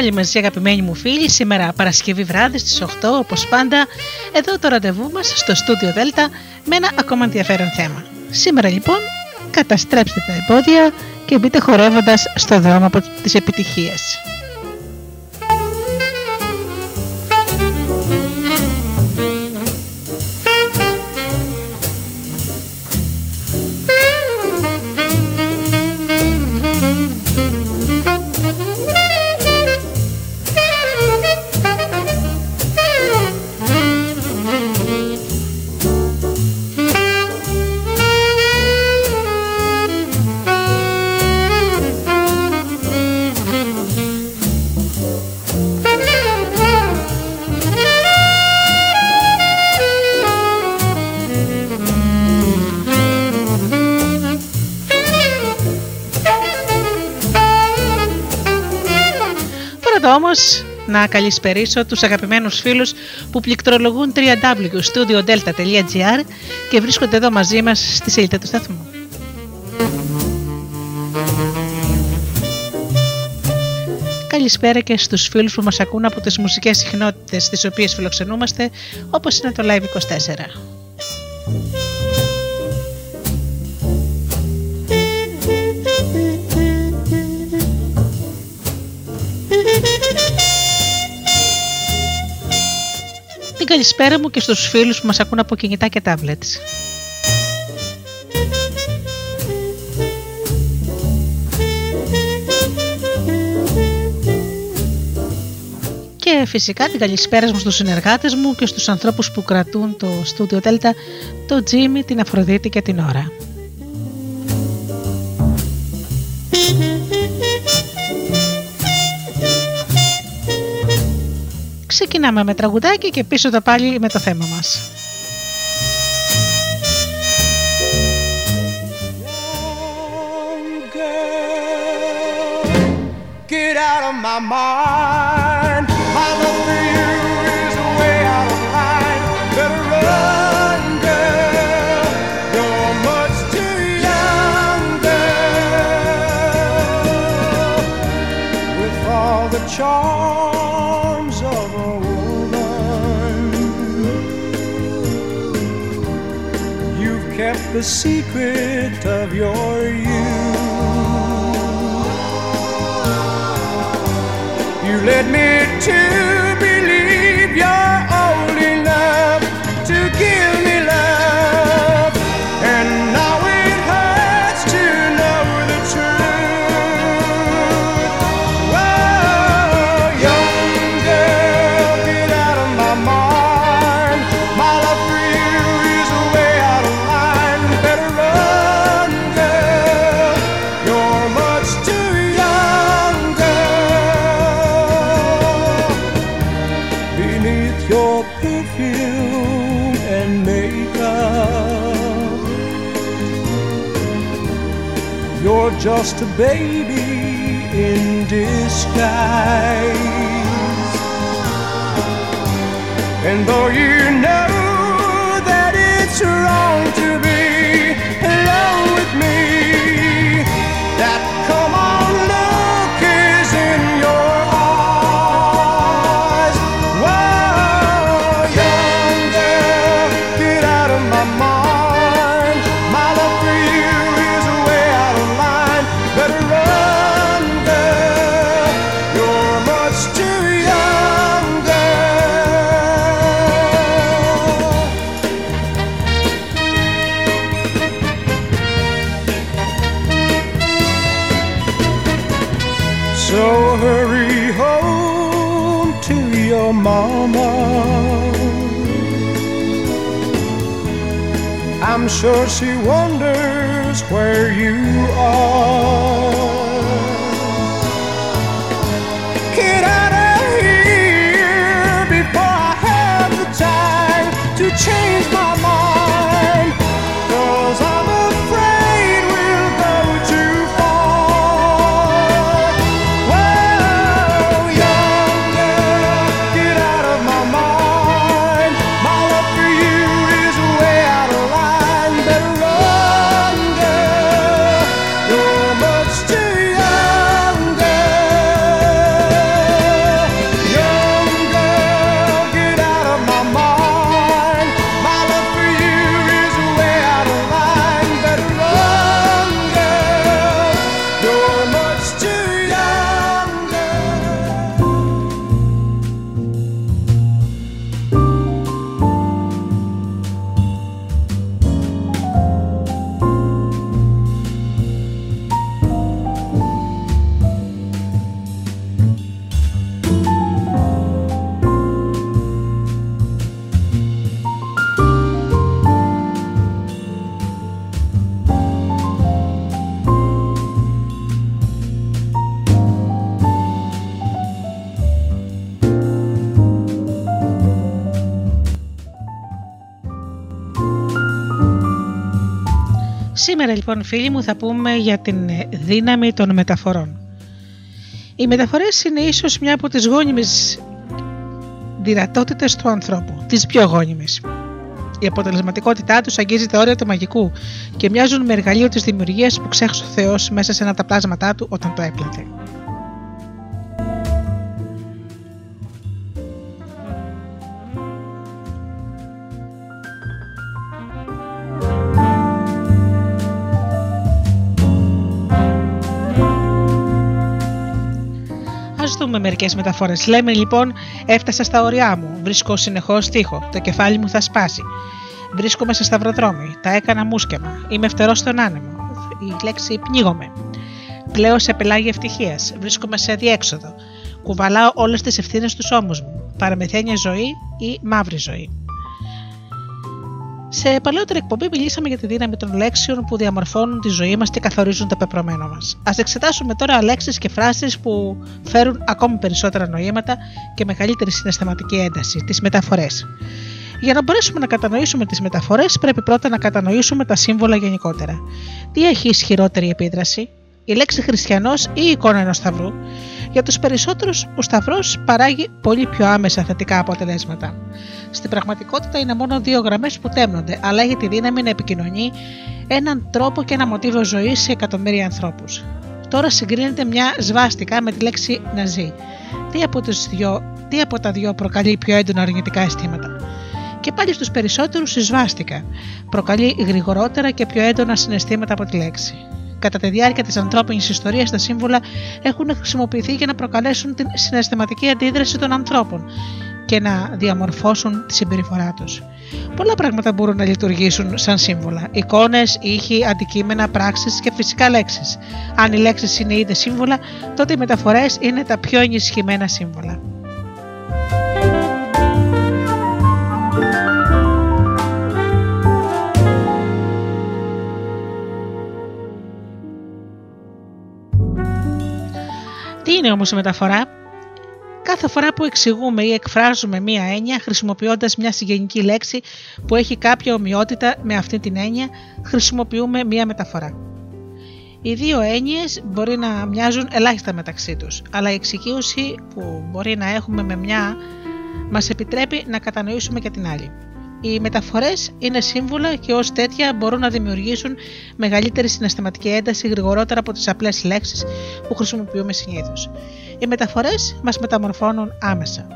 Πάλι μαζί αγαπημένοι μου φίλοι, σήμερα Παρασκευή βράδυ στις 8 όπως πάντα, εδώ το ραντεβού μας στο Studio Delta με ένα ακόμα ενδιαφέρον θέμα. Σήμερα λοιπόν καταστρέψτε τα εμπόδια και μπείτε χορεύοντας στο δρόμο της επιτυχίας. Όμως, να καλησπερίσω τους αγαπημένους φίλους που πληκτρολογούν www.studiodelta.gr και βρίσκονται εδώ μαζί μας στη σελίδα του σταθμού. Καλησπέρα και στους φίλους που μας ακούν από τις μουσικές συχνότητες τις οποίες φιλοξενούμαστε, όπως είναι το Live 24. Καλησπέρα μου και στους φίλους που μας ακούν από κινητά και τάμπλετς. Και φυσικά την καλησπέρα μου στους συνεργάτες μου και στους ανθρώπους που κρατούν το Studio Delta, το Τζίμι, την Αφροδίτη και την Ώρα. Ξεκινάμε με τραγουδάκι και πίσω τα πάλι με το θέμα μας. Young girl, get out of my mind. My love for you is way out of line. Better run, girl. You're much too young, girl. With all the charm. The secret of your youth. You led me to believe you're old enough to give me love, and now it hurts to know the truth. Oh, young girl, get out of my mind. My love for you is a way out of. Just a baby in disguise, and though you know that it's wrong to be alone with me, that come on. I'm sure she wonders where you are. Get out of here before I have the time to change my mind, 'cause I'm afraid we'll go too far. Well, young girl, get out of my mind. My love for you is way out of line. Better run, girl, you're much too young, girl. Young girl, get out of my mind. My love for you is way out of line. Better run, girl, you're much too young, girl. Σήμερα λοιπόν φίλοι μου θα πούμε για την δύναμη των μεταφορών. Οι μεταφορές είναι ίσως μια από τις γόνιμες δυνατότητες του ανθρώπου, τις πιο γόνιμες. Η αποτελεσματικότητά τους αγγίζει τα όρια του μαγικού και μοιάζουν με εργαλείο της δημιουργίας που ξέχασε ο Θεός μέσα σε ένα από τα πλάσματά του όταν το έπλατε. Με μερικές μεταφορές. Λέμε λοιπόν, έφτασα στα όρια μου. Βρίσκω συνεχώς τοίχο. Το κεφάλι μου θα σπάσει. Βρίσκομαι σε σταυροδρόμι. Τα έκανα μουσκεμα. Είμαι φτερός στον άνεμο. Η λέξη πνίγομαι. Πλέω σε πελάγι ευτυχίας. Βρίσκομαι σε αδιέξοδο. Κουβαλάω όλες τις ευθύνες στους ώμους μου. Παραμεθένια ζωή ή μαύρη ζωή. Σε παλαιότερη εκπομπή μιλήσαμε για τη δύναμη των λέξεων που διαμορφώνουν τη ζωή μας και καθορίζουν το πεπρωμένο μας. Ας εξετάσουμε τώρα λέξεις και φράσεις που φέρουν ακόμη περισσότερα νοήματα και μεγαλύτερη συναισθηματική ένταση, τις μεταφορές. Για να μπορέσουμε να κατανοήσουμε τις μεταφορές, πρέπει πρώτα να κατανοήσουμε τα σύμβολα γενικότερα. Τι έχει ισχυρότερη επίδραση, η λέξη χριστιανός ή η εικόνα ενός σταυρού? Για τους περισσότερους, ο σταυρός παράγει πολύ πιο άμεσα θετικά αποτελέσματα. Στην πραγματικότητα είναι μόνο δύο γραμμές που τέμνονται, αλλά έχει τη δύναμη να επικοινωνεί έναν τρόπο και ένα μοτίβο ζωής σε εκατομμύρια ανθρώπους. Τώρα συγκρίνεται μια σβάστικα με τη λέξη ναζί. Τι από τα δύο προκαλεί πιο έντονα αρνητικά αισθήματα? Και πάλι στους περισσότερους η σβάστικα προκαλεί γρηγορότερα και πιο έντονα συναισθήματα από τη λέξη. Κατά τη διάρκεια της ανθρώπινης ιστορίας, τα σύμβολα έχουν χρησιμοποιηθεί για να προκαλέσουν την συναισθηματική αντίδραση των ανθρώπων και να διαμορφώσουν τη συμπεριφορά τους. Πολλά πράγματα μπορούν να λειτουργήσουν σαν σύμβολα: εικόνες, ήχοι, αντικείμενα, πράξεις και φυσικά λέξεις. Αν οι λέξεις είναι ήδη σύμβολα, τότε οι μεταφορές είναι τα πιο ενισχυμένα σύμβολα. Τι είναι όμως η μεταφορά? Κάθε φορά που εξηγούμε ή εκφράζουμε μία έννοια χρησιμοποιώντας μια συγγενική λέξη που έχει κάποια ομοιότητα με αυτή την έννοια, χρησιμοποιούμε μία μεταφορά. Οι δύο έννοιες μπορεί να μοιάζουν ελάχιστα μεταξύ τους, αλλά η εξοικείωση που μπορεί να έχουμε με μια μας επιτρέπει να κατανοήσουμε και την άλλη. Οι μεταφορές είναι σύμβολα και ως τέτοια μπορούν να δημιουργήσουν μεγαλύτερη συναισθηματική ένταση γρηγορότερα από τις απλές λέξεις που χρησιμοποιούμε συνήθως. Οι μεταφορές μας μεταμορφώνουν άμεσα.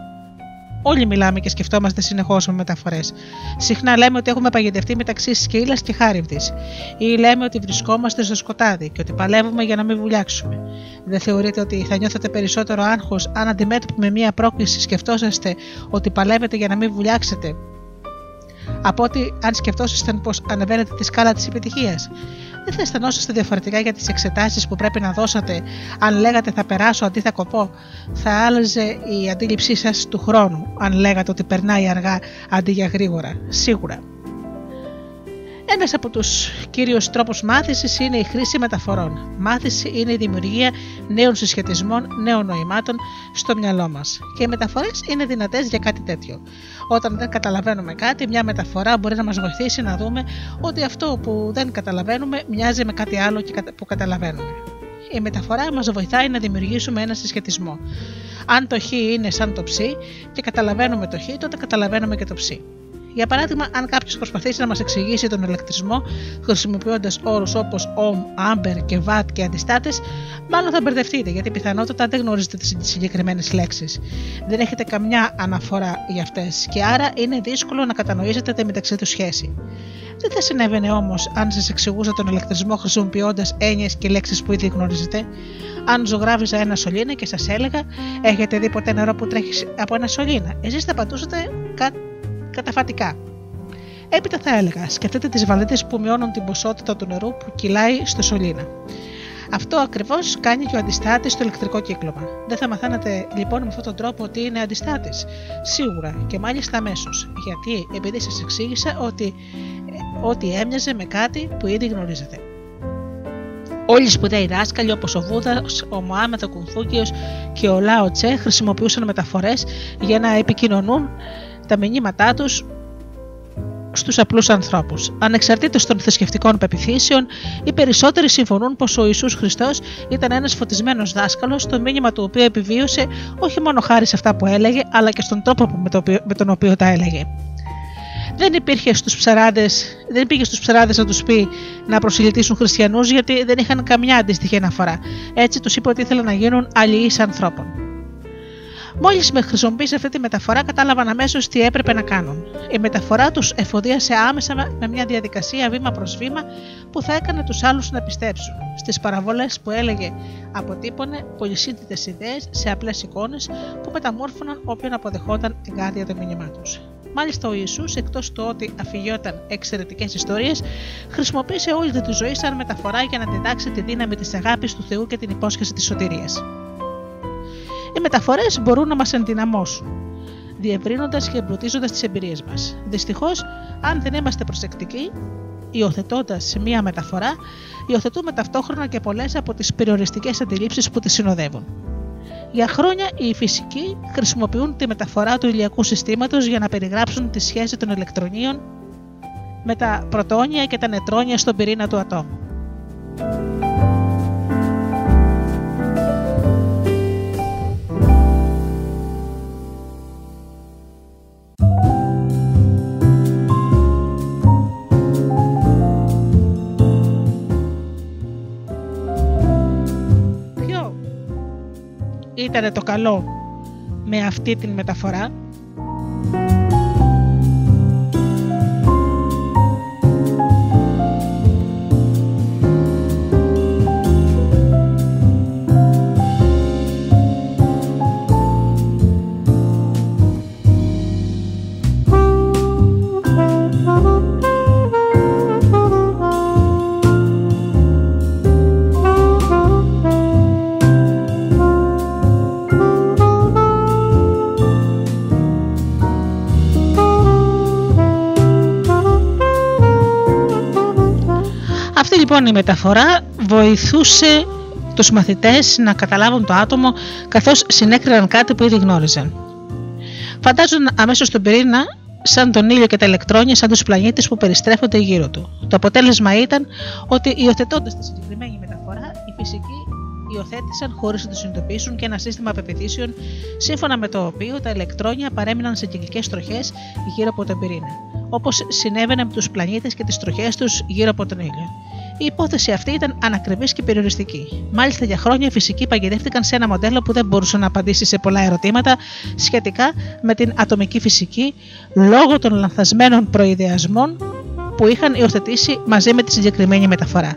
Όλοι μιλάμε και σκεφτόμαστε συνεχώς με μεταφορές. Συχνά λέμε ότι έχουμε παγιδευτεί μεταξύ σκύλας και χάριβδης, ή λέμε ότι βρισκόμαστε στο σκοτάδι και ότι παλεύουμε για να μην βουλιάξουμε. Δεν θεωρείτε ότι θα νιώθετε περισσότερο άγχος αν αντιμέτωποι με μία πρόκληση σκεφτόσαστε ότι παλεύετε για να μην βουλιάξετε, από ότι αν σκεφτόσασταν πως ανεβαίνετε τη σκάλα της επιτυχίας? Δεν θα αισθανόσαστε διαφορετικά για τις εξετάσεις που πρέπει να δώσατε αν λέγατε θα περάσω αντί θα κοπώ? Θα άλλαζε η αντίληψή σας του χρόνου αν λέγατε ότι περνάει αργά αντί για γρήγορα? Σίγουρα. Ένας από τους κύριους τρόπους μάθησης είναι η χρήση μεταφορών. Μάθηση είναι η δημιουργία νέων συσχετισμών, νέων νοημάτων στο μυαλό μας. Και οι μεταφορές είναι δυνατές για κάτι τέτοιο. Όταν δεν καταλαβαίνουμε κάτι, μια μεταφορά μπορεί να μας βοηθήσει να δούμε ότι αυτό που δεν καταλαβαίνουμε μοιάζει με κάτι άλλο που καταλαβαίνουμε. Η μεταφορά μας βοηθάει να δημιουργήσουμε ένα συσχετισμό. Αν το χ είναι σαν το ψ και καταλαβαίνουμε το χ, τότε καταλαβαίνουμε και το ψ. Για παράδειγμα, αν κάποιος προσπαθήσει να μας εξηγήσει τον ηλεκτρισμό χρησιμοποιώντας όρους όπως Ωμ, Άμπερ και Βατ και αντιστάτες, μάλλον θα μπερδευτείτε γιατί πιθανότατα δεν γνωρίζετε τις συγκεκριμένες λέξεις. Δεν έχετε καμιά αναφορά για αυτές και άρα είναι δύσκολο να κατανοήσετε τη μεταξύ τους σχέση. Δεν θα συνέβαινε όμως αν σας εξηγούσα τον ηλεκτρισμό χρησιμοποιώντας έννοιες και λέξεις που ήδη γνωρίζετε. Αν ζωγράφιζα ένα σωλήνα και σας έλεγα: έχετε δει ποτέ νερό που τρέχει από ένα σωλήνα? Εσείς θα απαντούσατε καταφατικά. Έπειτα θα έλεγα: σκεφτείτε τις βαλίτες που μειώνουν την ποσότητα του νερού που κυλάει στο σωλήνα. Αυτό ακριβώς κάνει και ο αντιστάτης στο ηλεκτρικό κύκλωμα. Δεν θα μαθαίνατε λοιπόν με αυτόν τον τρόπο ότι είναι αντιστάτης. Σίγουρα και μάλιστα αμέσως. Γιατί? Επειδή σας εξήγησα ότι έμοιαζε με κάτι που ήδη γνωρίζετε. Όλοι οι σπουδαίοι δάσκαλοι όπως ο Βούδας, ο Μωάμεθ, ο Κουνφούκιος και ο Λάο Τσε χρησιμοποιούσαν μεταφορές για να επικοινωνούν τα μηνύματά τους στους απλούς ανθρώπους. Ανεξαρτήτως των θρησκευτικών πεπιθήσεων, οι περισσότεροι συμφωνούν πως ο Ιησούς Χριστός ήταν ένας φωτισμένος δάσκαλος, το μήνυμα του οποίου επιβίωσε όχι μόνο χάρη σε αυτά που έλεγε, αλλά και στον τρόπο με τον οποίο τα έλεγε. Δεν πήγε στους ψαράδες να τους πει να προσελκύσουν χριστιανούς, γιατί δεν είχαν καμιά αντίστοιχη αναφορά. Έτσι τους είπε ότι ήθελαν να γίνουν αλληλείς ανθρώπων. Μόλις με χρησιμοποίησε αυτή τη μεταφορά, κατάλαβαν αμέσως τι έπρεπε να κάνουν. Η μεταφορά τους εφοδίασε άμεσα με μια διαδικασία βήμα προς βήμα που θα έκανε τους άλλους να πιστέψουν. Στις παραβολές που έλεγε, αποτύπωνε πολυσύντητες ιδέες σε απλές εικόνες που μεταμόρφωναν όποιον αποδεχόταν εγκάρδια το μήνυμά τους. Μάλιστα, ο Ιησούς, εκτός του ότι αφηγιόταν εξαιρετικές ιστορίες, χρησιμοποίησε όλη τη ζωή σαν μεταφορά για να διδάξει τη δύναμη της αγάπης του Θεού και την υπόσχεση της σωτηρίας. Οι μεταφορές μπορούν να μας ενδυναμώσουν, διευρύνοντας και εμπλουτίζοντας τις εμπειρίες μας. Δυστυχώς, αν δεν είμαστε προσεκτικοί, υιοθετώντας μία μεταφορά, υιοθετούμε ταυτόχρονα και πολλές από τις περιοριστικές αντιλήψεις που τη συνοδεύουν. Για χρόνια οι φυσικοί χρησιμοποιούν τη μεταφορά του ηλιακού συστήματος για να περιγράψουν τη σχέση των ηλεκτρονίων με τα πρωτόνια και τα νετρόνια στον πυρήνα του ατόμου. Ήταν το καλό με αυτή την μεταφορά? Λοιπόν, η μεταφορά βοηθούσε τους μαθητές να καταλάβουν το άτομο καθώς συνέκριναν κάτι που ήδη γνώριζαν. Φαντάζουν αμέσως τον πυρήνα σαν τον ήλιο και τα ηλεκτρόνια σαν τους πλανήτες που περιστρέφονται γύρω του. Το αποτέλεσμα ήταν ότι υιοθετώντας τη συγκεκριμένη μεταφορά, οι φυσικοί υιοθέτησαν χωρίς να το συνειδητοποιήσουν και ένα σύστημα πεποιθήσεων σύμφωνα με το οποίο τα ηλεκτρόνια παρέμειναν σε κυκλικές τροχές γύρω από τον πυρήνα, όπως συνέβαινε με τους πλανήτες και τις τροχές τους γύρω από τον ήλιο. Η υπόθεση αυτή ήταν ανακριβής και περιοριστική. Μάλιστα, για χρόνια οι φυσικοί παγιδεύτηκαν σε ένα μοντέλο που δεν μπορούσε να απαντήσει σε πολλά ερωτήματα σχετικά με την ατομική φυσική λόγω των λανθασμένων προειδεασμών που είχαν υιοθετήσει μαζί με τη συγκεκριμένη μεταφορά.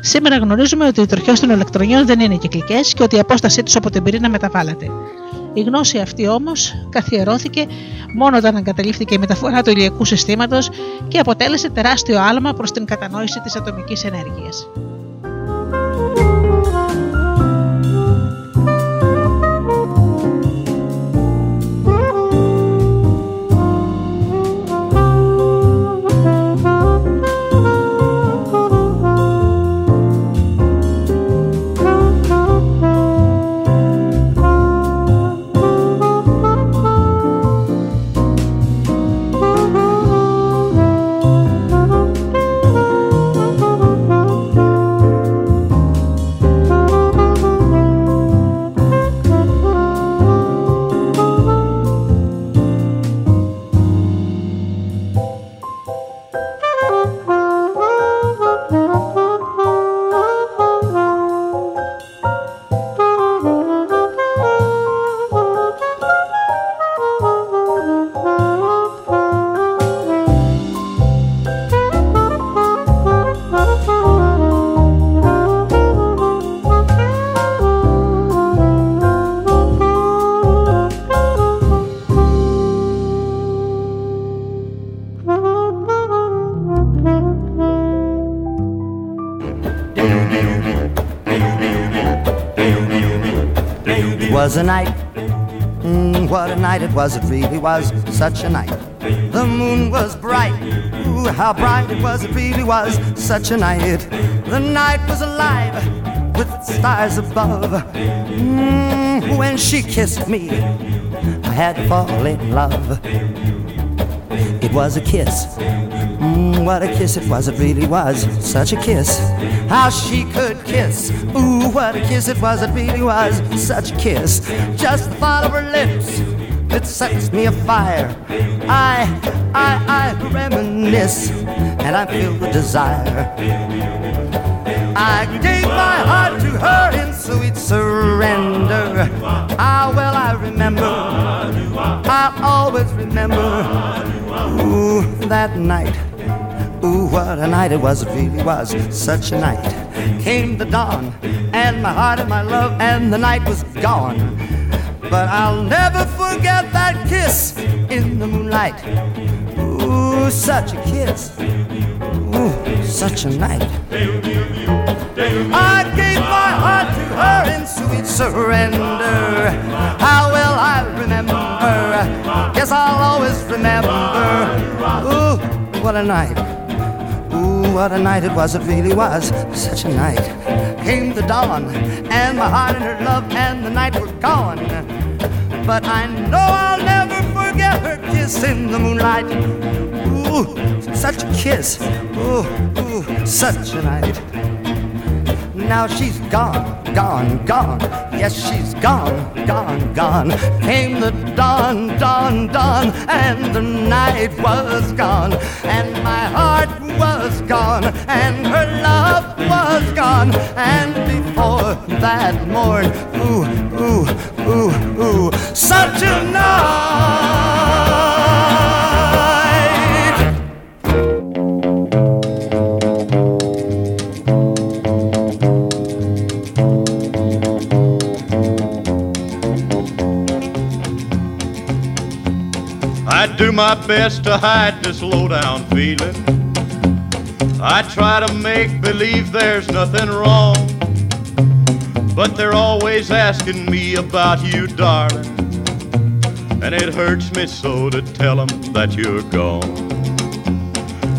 Σήμερα γνωρίζουμε ότι οι τροχές των ηλεκτρονίων δεν είναι κυκλικές και ότι η απόστασή τους από την πυρήνα μεταβάλλεται. Η γνώση αυτή όμως καθιερώθηκε μόνο όταν εγκαταλείφθηκε η μεταφορά του ηλιακού συστήματος και αποτέλεσε τεράστιο άλμα προς την κατανόηση της ατομικής ενέργειας. was a night, what a night it was, it really was such a night. The moon was bright, ooh, how bright it was, it really was such a night. The night was alive with stars above, when she kissed me, I had to fall in love. It was a kiss, what a kiss it was, it really was such a kiss. How she could kiss, ooh, what a kiss it was, it really was such a kiss. Just the thought of her lips, it sets me afire. I reminisce, and I feel the desire. I gave my heart to her in sweet surrender. How well I remember, I'll always remember. Ooh, that night, ooh, what a night it was, it really was such a night. Came the dawn, and my heart and my love, and the night was gone. But I'll never forget that kiss in the moonlight. Ooh, such a kiss, ooh, such a night. I gave my heart to her in sweet surrender. How well I remember, yes, I'll always remember. Ooh, what a night, ooh, what a night it was, it really was such a night. Came the dawn, and my heart and her love and the night were gone. But I know I'll never forget her kiss in the moonlight. Ooh, such a kiss, ooh, ooh, such a night. Now she's gone, gone, gone. Yes, she's gone, gone, gone. Came the dawn, dawn, dawn, and the night was gone, and my heart was gone, and her love was gone. And before that morn, ooh, ooh, ooh, ooh, such a night. Do my best to hide this low-down feeling. I try to make believe there's nothing wrong, but they're always asking me about you, darling, and it hurts me so to tell them that you're gone.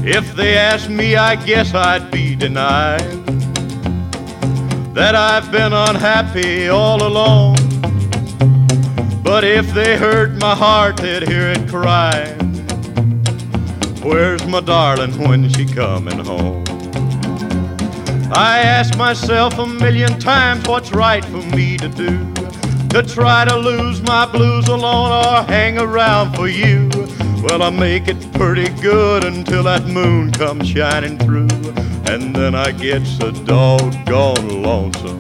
If they asked me, I guess I'd be denied that I've been unhappy all along. But if they heard my heart, they'd hear it cry, where's my darling when she coming home? I ask myself a million times what's right for me to do, to try to lose my blues alone or hang around for you. Well, I make it pretty good until that moon comes shining through, and then I get so doggone lonesome.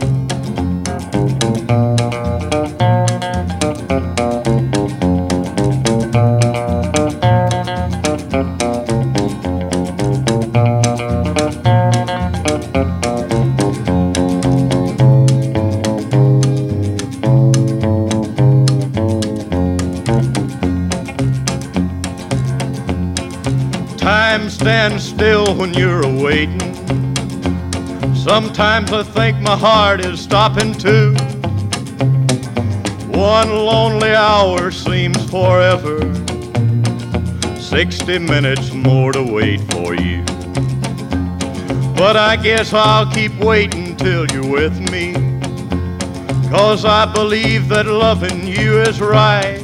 Still when you're awaiting, sometimes I think my heart is stopping too. One lonely hour seems forever, 60 minutes more to wait for you. But I guess I'll keep waiting till you're with me, 'cause I believe that loving you is right.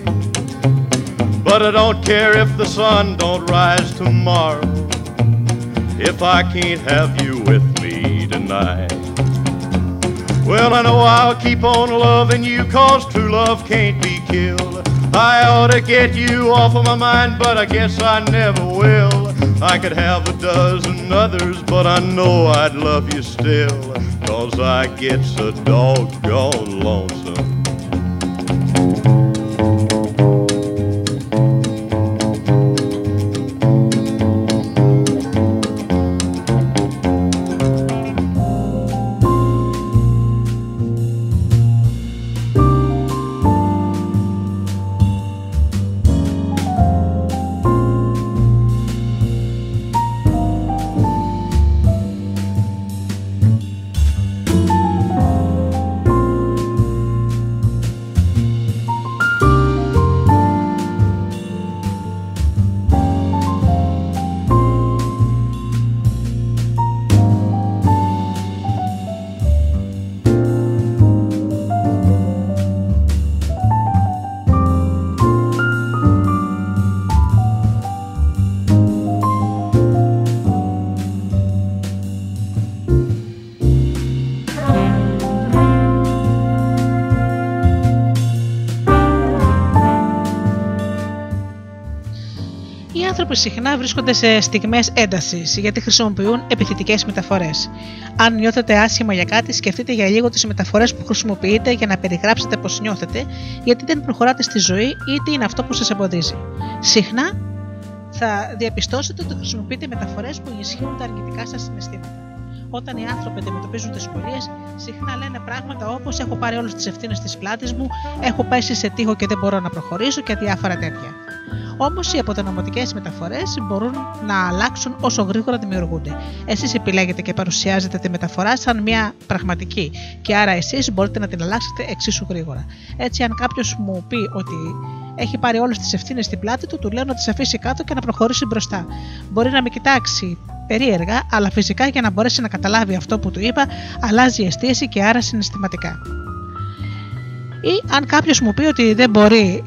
But I don't care if the sun don't rise tomorrow, if I can't have you with me tonight. Well, I know I'll keep on loving you, 'cause true love can't be killed. I ought to get you off of my mind, but I guess I never will. I could have a dozen others, but I know I'd love you still, 'cause I get so doggone lonesome. άνθρωποι συχνά βρίσκονται σε στιγμές έντασης γιατί χρησιμοποιούν επιθετικές μεταφορές. Αν νιώθετε άσχημα για κάτι, σκεφτείτε για λίγο τις μεταφορές που χρησιμοποιείτε για να περιγράψετε πώς νιώθετε, γιατί δεν προχωράτε στη ζωή ή τι είναι αυτό που σας εμποδίζει. Συχνά θα διαπιστώσετε ότι χρησιμοποιείτε μεταφορές που ενισχύουν τα αρνητικά σας συναισθήματα. Όταν οι άνθρωποι αντιμετωπίζουν δυσκολίες, συχνά λένε πράγματα όπως «Έχω πάρει όλες τις ευθύνες της πλάτης μου», «Έχω πέσει σε τοίχο και δεν μπορώ να προχωρήσω» και διάφορα τέτοια. Όμως οι αποτελεσματικές μεταφορές μπορούν να αλλάξουν όσο γρήγορα δημιουργούνται. Εσείς επιλέγετε και παρουσιάζετε τη μεταφορά σαν μια πραγματική και άρα εσείς μπορείτε να την αλλάξετε εξίσου γρήγορα. Έτσι, αν κάποιος μου πει ότι έχει πάρει όλες τις ευθύνες στην πλάτη του, του λέω να τις αφήσει κάτω και να προχωρήσει μπροστά. Μπορεί να με κοιτάξει περίεργα, αλλά φυσικά για να μπορέσει να καταλάβει αυτό που του είπα, αλλάζει η εστίαση και άρα συναισθηματικά. Ή αν κάποιος μου πει ότι δεν μπορεί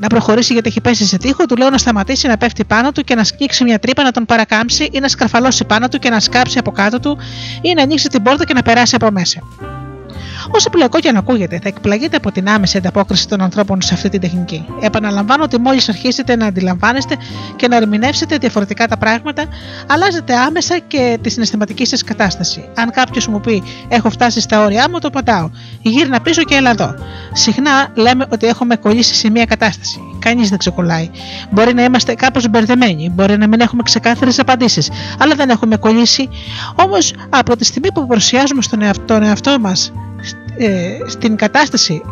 να προχωρήσει γιατί έχει πέσει σε τοίχο, του λέω να σταματήσει να πέφτει πάνω του και να σκύξει μια τρύπα να τον παρακάμψει ή να σκαρφαλώσει πάνω του και να σκάψει από κάτω του ή να ανοίξει την πόρτα και να περάσει από μέσα. Όσο πλοκό και αν ακούγεται, θα εκπλαγείτε από την άμεση ανταπόκριση των ανθρώπων σε αυτή την τεχνική. Επαναλαμβάνω ότι μόλις αρχίσετε να αντιλαμβάνεστε και να ερμηνεύσετε διαφορετικά τα πράγματα, αλλάζετε άμεσα και τη συναισθηματική σας κατάσταση. Αν κάποιος μου πει «Έχω φτάσει στα όρια μου», το πατάω. Γύρνα πίσω και έλα εδώ. Συχνά λέμε ότι έχουμε κολλήσει σε μια κατάσταση. Κανείς δεν ξεκολλάει. Μπορεί να είμαστε κάπως μπερδεμένοι, μπορεί να μην έχουμε ξεκάθαρες απαντήσεις, αλλά δεν έχουμε κολλήσει. Όμως από τη στιγμή που παρουσιάζουμε στον εαυτό μας στην κατάσταση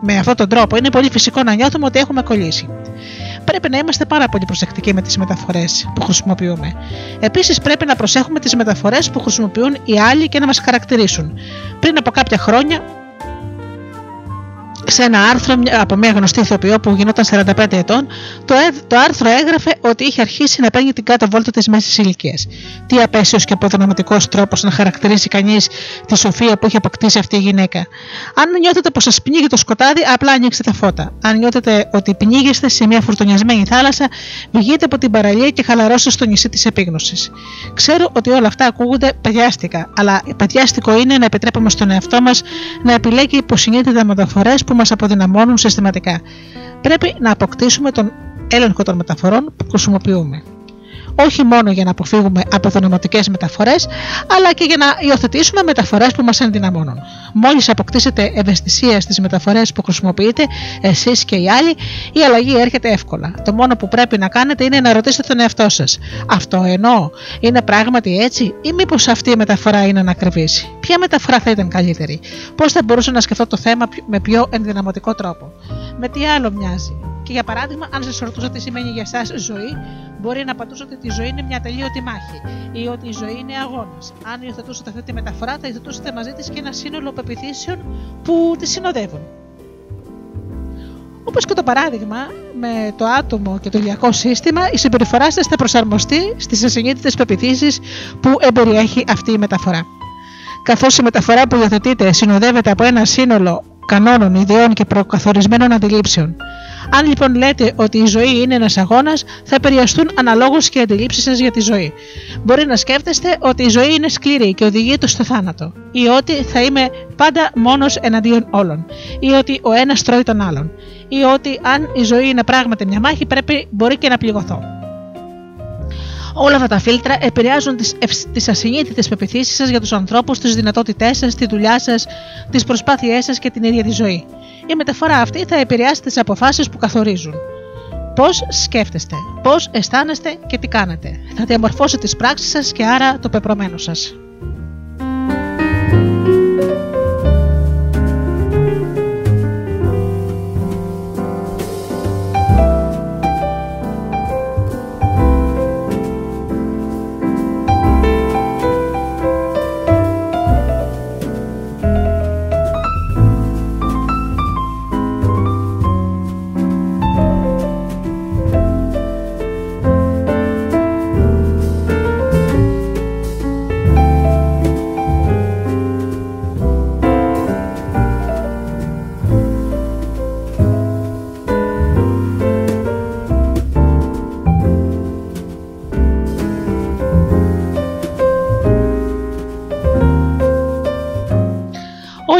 με αυτόν τον τρόπο, είναι πολύ φυσικό να νιώθουμε ότι έχουμε κολλήσει. Πρέπει να είμαστε πάρα πολύ προσεκτικοί με τις μεταφορές που χρησιμοποιούμε. Επίσης, πρέπει να προσέχουμε τις μεταφορές που χρησιμοποιούν οι άλλοι και να μας χαρακτηρίσουν. Πριν από κάποια χρόνια, σε ένα άρθρο από μια γνωστή ηθοποιό που γινόταν 45 ετών, το άρθρο έγραφε ότι είχε αρχίσει να παίρνει την κάτω βόλτα της μέσης ηλικίας. Τι απέσιος και αποδυναμωτικός τρόπος να χαρακτηρίσει κανείς τη σοφία που έχει αποκτήσει αυτή η γυναίκα. Αν νιώθετε πως σας πνίγει το σκοτάδι, απλά ανοίξτε τα φώτα. Αν νιώθετε ότι πνίγεστε σε μια φουρτωνιασμένη θάλασσα, βγείτε από την παραλία και χαλαρώστε στο νησί της επίγνωσης. Ξέρω ότι όλα αυτά ακούγονται παιδιάστικα, αλλά παιδιάστικο είναι να επιτρέπουμε στον εαυτό μας να επιλέγει υποσυνείδητα μεταφορές που μας αποδυναμώνουν συστηματικά. Πρέπει να αποκτήσουμε τον έλεγχο των μεταφορών που χρησιμοποιούμε. Όχι μόνο για να αποφύγουμε αποδυναμωτικές μεταφορές, αλλά και για να υιοθετήσουμε μεταφορές που μας ενδυναμώνουν. Μόλις αποκτήσετε ευαισθησία στις μεταφορές που χρησιμοποιείτε εσείς και οι άλλοι, η αλλαγή έρχεται εύκολα. Το μόνο που πρέπει να κάνετε είναι να ρωτήσετε τον εαυτό σας. Αυτό εννοώ. Είναι πράγματι έτσι, ή μήπως αυτή η μεταφορά είναι ανακριβής? Ποια μεταφορά θα ήταν καλύτερη? Πώς θα μπορούσα να σκεφτώ το θέμα με πιο ενδυναμωτικό τρόπο? Με τι άλλο μοιάζει? Και για παράδειγμα, αν σας ρωτούσα τι σημαίνει για εσάς ζωή, μπορεί να απαντούσατε ότι η ζωή είναι μια τελείωτη μάχη ή ότι η ζωή είναι αγώνας. Αν υιοθετούσατε αυτή τη μεταφορά, θα υιοθετούσατε μαζί της και ένα σύνολο πεποιθήσεων που τη συνοδεύουν. Όπως και το παράδειγμα με το άτομο και το ηλιακό σύστημα, η συμπεριφορά σας θα προσαρμοστεί στις ασυνείδητες πεποιθήσεις που εμπεριέχει αυτή η μεταφορά. Καθώς η μεταφορά που υιοθετείτε συνοδεύεται από ένα σύνολο κανόνων, ιδεών και προκαθορισμένων αντιλήψεων. Αν λοιπόν λέτε ότι η ζωή είναι ένας αγώνας, θα επηρεαστούν αναλόγως και οι αντιλήψεις σας για τη ζωή. Μπορεί να σκέφτεστε ότι η ζωή είναι σκληρή και οδηγείται στο θάνατο, ή ότι θα είμαι πάντα μόνος εναντίον όλων, ή ότι ο ένας τρώει τον άλλον, ή ότι αν η ζωή είναι πράγματι μια μάχη, μπορεί και να πληγωθώ. Όλα αυτά τα φίλτρα επηρεάζουν τις ασυνείδητες πεποιθήσεις σας για τους ανθρώπους, τις δυνατότητές σας, τη δουλειά σας, τις προσπάθειές σας και την ίδια τη ζωή. Η μεταφορά αυτή θα επηρεάσει τις αποφάσεις που καθορίζουν. Πώς σκέφτεστε, πώς αισθάνεστε και τι κάνετε. Θα διαμορφώσει τις πράξεις σας και άρα το πεπρωμένο σας.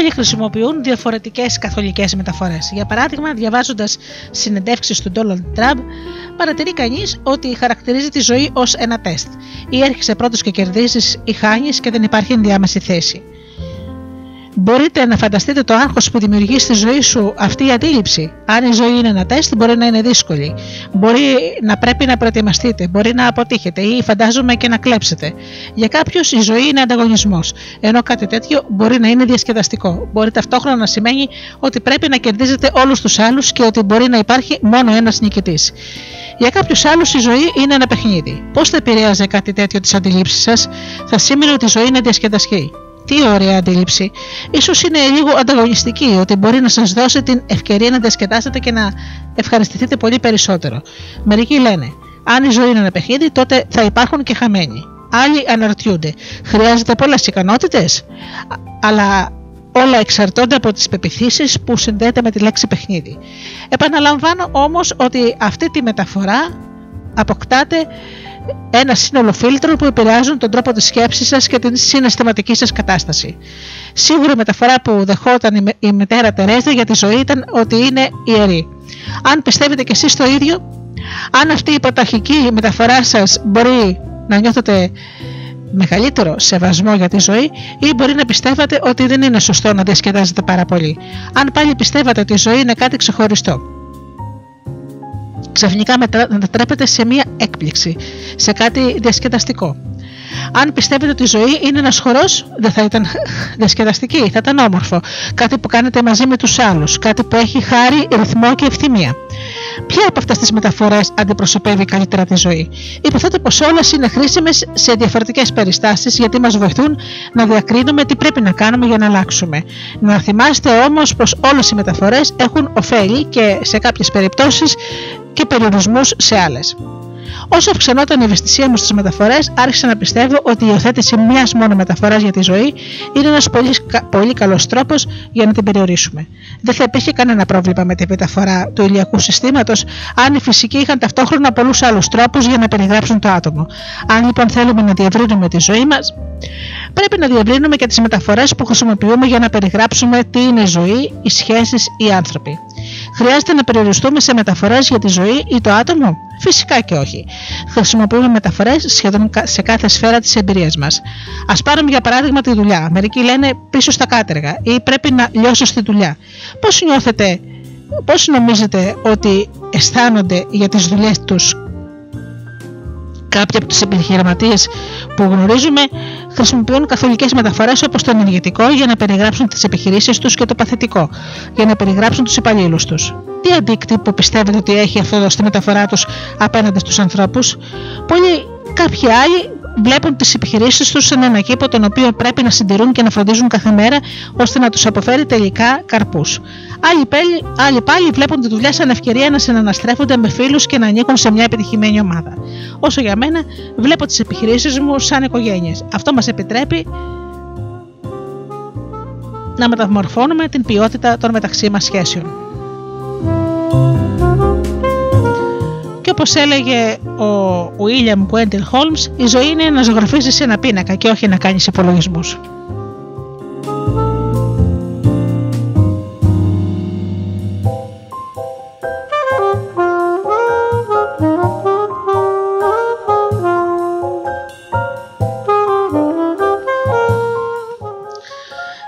οποίοι χρησιμοποιούν διαφορετικές καθολικές μεταφορές. Για παράδειγμα, διαβάζοντας συνεντεύξεις του Donald Trump, παρατηρεί κανείς ότι χαρακτηρίζει τη ζωή ως ένα τεστ. Ή έρχεσαι πρώτος και κερδίζεις, ή χάνεις και δεν υπάρχει ενδιάμεση θέση. Μπορείτε να φανταστείτε το άγχος που δημιουργεί στη ζωή σου αυτή η αντίληψη. Αν η ζωή είναι ένα τεστ, μπορεί να είναι δύσκολη. Μπορεί να πρέπει να προετοιμαστείτε, μπορεί να αποτύχετε ή φαντάζομαι και να κλέψετε. Για κάποιους η ζωή είναι ανταγωνισμός, ενώ κάτι τέτοιο μπορεί να είναι διασκεδαστικό. Μπορεί ταυτόχρονα να σημαίνει ότι πρέπει να κερδίζετε όλους τους άλλους και ότι μπορεί να υπάρχει μόνο ένας νικητής. Για κάποιους άλλους η ζωή είναι ένα παιχνίδι. Πώς θα επηρέαζε κάτι τέτοιο τις αντιλήψεις σας? Θα σήμαινε ότι η ζωή είναι διασκεδαστική. Τι ωραία αντίληψη. Ίσως είναι λίγο ανταγωνιστική, ότι μπορεί να σας δώσει την ευκαιρία να διασκεδάσετε και να ευχαριστηθείτε πολύ περισσότερο. Μερικοί λένε, αν η ζωή είναι ένα παιχνίδι, τότε θα υπάρχουν και χαμένοι. Άλλοι αναρωτιούνται, χρειάζεται πολλές ικανότητες, αλλά όλα εξαρτώνται από τις πεποιθήσεις που συνδέεται με τη λέξη παιχνίδι. Επαναλαμβάνω όμως ότι αυτή τη μεταφορά αποκτάτε ένα σύνολο φίλτρων που επηρεάζουν τον τρόπο της σκέψης σας και την συναισθηματική σας κατάσταση. Σίγουρα η μεταφορά που δεχόταν η μητέρα Τερέζα για τη ζωή ήταν ότι είναι ιερή. Αν πιστεύετε κι εσείς το ίδιο, αν αυτή η παταρχική μεταφορά σας μπορεί να νιώθετε μεγαλύτερο σεβασμό για τη ζωή, ή μπορεί να πιστεύατε ότι δεν είναι σωστό να διασκεδάζετε πάρα πολύ. Αν πάλι πιστεύατε ότι η ζωή είναι κάτι ξεχωριστό, ξαφνικά μετατρέπεται σε μία έκπληξη, σε κάτι διασκεδαστικό. Αν πιστεύετε ότι η ζωή είναι ένας χορός, δεν θα ήταν διασκεδαστική, θα ήταν όμορφο. Κάτι που κάνετε μαζί με τους άλλους, κάτι που έχει χάρη, ρυθμό και ευθυμία. Ποια από αυτές τις μεταφορές αντιπροσωπεύει καλύτερα τη ζωή? Υποθέτω πως όλες είναι χρήσιμες σε διαφορετικές περιστάσεις, γιατί μας βοηθούν να διακρίνουμε τι πρέπει να κάνουμε για να αλλάξουμε. Να θυμάστε όμως πως όλες οι μεταφορές έχουν ωφέλη και σε κάποιες περιπτώσεις και περιορισμούς σε άλλες. Όσο αυξανόταν η ευαισθησία μου στις μεταφορές, άρχισα να πιστεύω ότι η υιοθέτηση μιας μόνο μεταφοράς για τη ζωή είναι ένας πολύ καλός τρόπος για να την περιορίσουμε. Δεν θα υπήρχε κανένα πρόβλημα με τη μεταφορά του ηλιακού συστήματος, αν οι φυσικοί είχαν ταυτόχρονα πολλούς άλλους τρόπους για να περιγράψουν το άτομο. Αν λοιπόν θέλουμε να διευρύνουμε τη ζωή μας, πρέπει να διευρύνουμε και τις μεταφορές που χρησιμοποιούμε για να περιγράψουμε τι είναι η ζωή, οι σχέσεις, οι άνθρωποι. Χρειάζεται να περιοριστούμε σε μεταφορές για τη ζωή ή το άτομο? Φυσικά και όχι. Χρησιμοποιούμε μεταφορές σχεδόν σε κάθε σφαίρα της εμπειρίας μας. Ας πάρουμε για παράδειγμα τη δουλειά. Μερικοί λένε πίσω στα κάτεργα ή πρέπει να λιώσω στη δουλειά. Πώς νομίζετε ότι αισθάνονται για τις δουλειές τους κάποιοι από τους επιχειρηματίες που γνωρίζουμε? Χρησιμοποιούν καθολικές μεταφορές όπως το ενεργητικό για να περιγράψουν τις επιχειρήσεις τους και το παθητικό για να περιγράψουν τους υπαλλήλους τους. Τι αντίκτυπο πιστεύετε ότι έχει αυτό στη μεταφορά τους απέναντι στους ανθρώπους? Κάποιοι άλλοι βλέπουν τις επιχειρήσεις τους σαν ένα κήπο τον οποίο πρέπει να συντηρούν και να φροντίζουν κάθε μέρα ώστε να τους αποφέρει τελικά καρπούς. Άλλοι πάλι βλέπουν τη δουλειά σαν ευκαιρία να συναναστρέφονται με φίλους και να ανήκουν σε μια επιτυχημένη ομάδα. Όσο για μένα, βλέπω τις επιχειρήσεις μου σαν οικογένειες. Αυτό μας επιτρέπει να μεταμορφώνουμε την ποιότητα των μεταξύ μας σχέσεων. Και όπως έλεγε ο William Wendell Holmes, η ζωή είναι να ζωγραφίζεις σε ένα πίνακα και όχι να κάνεις υπολογισμούς.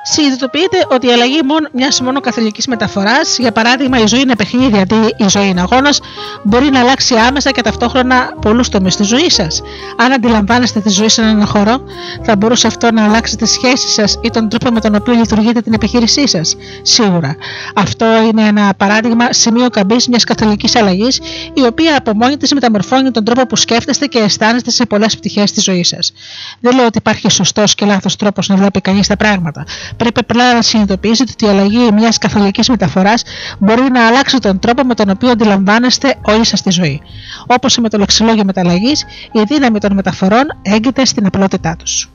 Συνειδητοποιείτε ότι η αλλαγή μιας μόνο καθολικής μεταφοράς, για παράδειγμα η ζωή είναι παιχνίδι αντί η ζωή είναι αγώνας, μπορεί να αλλάξει άμεσα και ταυτόχρονα πολλούς τομείς της ζωής σας. Αν αντιλαμβάνεστε τη ζωή σαν έναν χώρο, θα μπορούσε αυτό να αλλάξει τη σχέση σας ή τον τρόπο με τον οποίο λειτουργείτε την επιχείρησή σας. Σίγουρα. Αυτό είναι ένα παράδειγμα σημείο καμπής μιας καθολικής αλλαγής, η οποία από μόνη της μεταμορφώνει τον τρόπο που σκέφτεστε και αισθάνεστε σε πολλές πτυχές της ζωής σας. Δεν λέω ότι υπάρχει σωστός και λάθος τρόπος να βλέπει κανείς τα πράγματα. Πρέπει απλά να συνειδητοποιήσετε ότι η αλλαγή μιας καθολικής μεταφοράς μπορεί να αλλάξει τον τρόπο με τον οποίο αντιλαμβάνεστε όλη σας τη ζωή. Όπως με το λεξιλόγιο μεταλλαγής, η δύναμη των μεταφορών έγκυται στην απλότητά τους.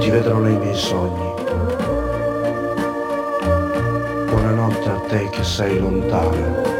ti vedrò nei miei sogni. Buonanotte a te che sei lontano.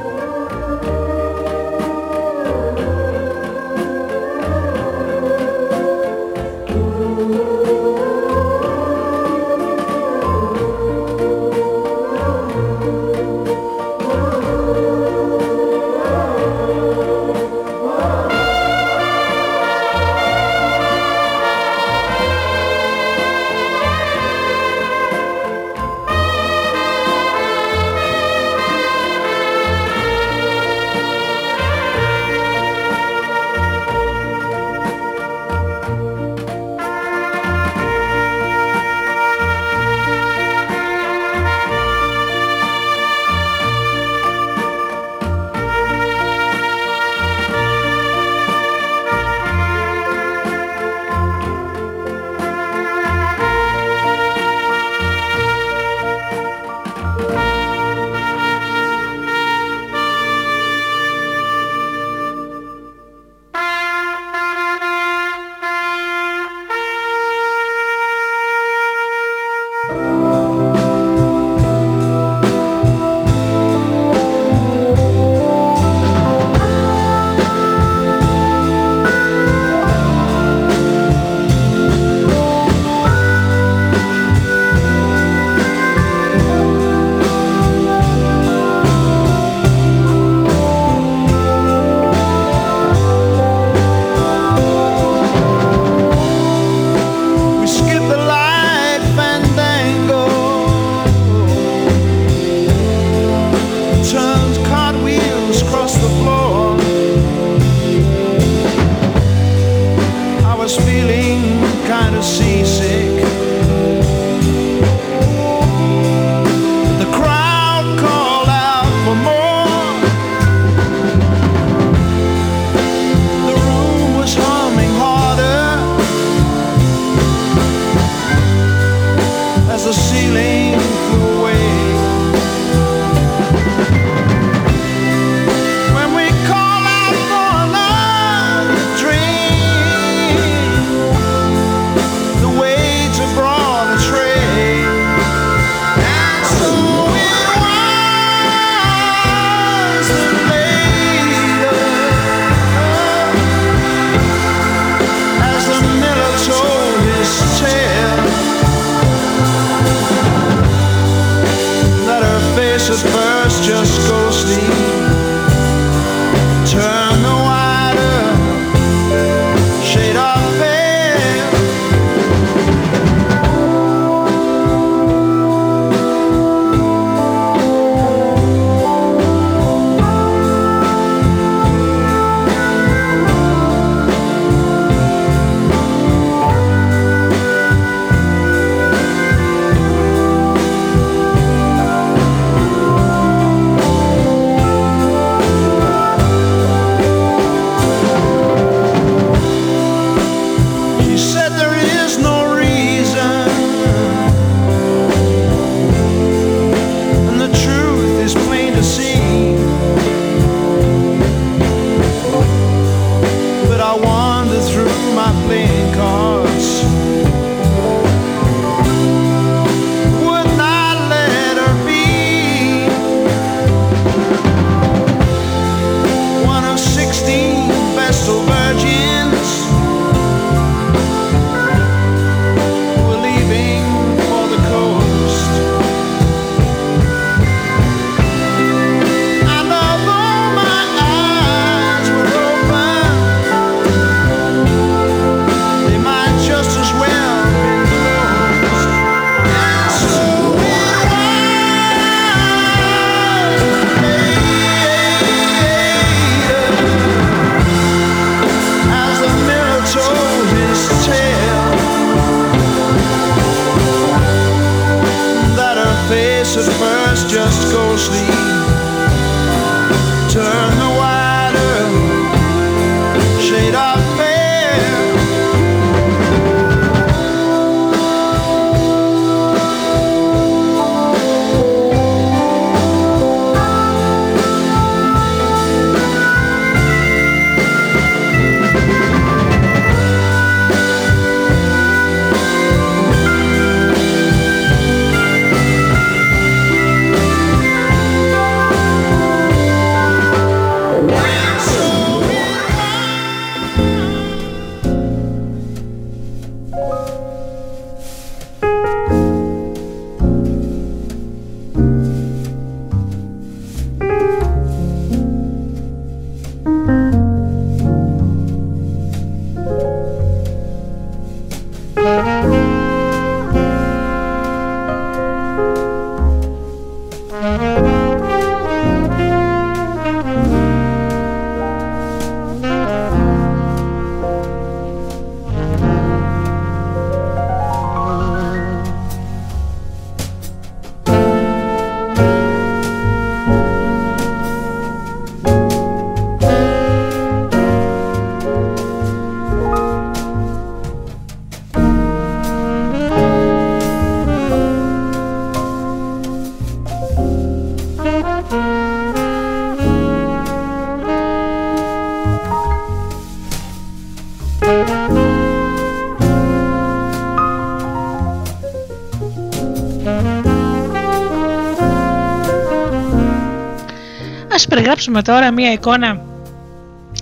σας περιγράψουμε τώρα μία εικόνα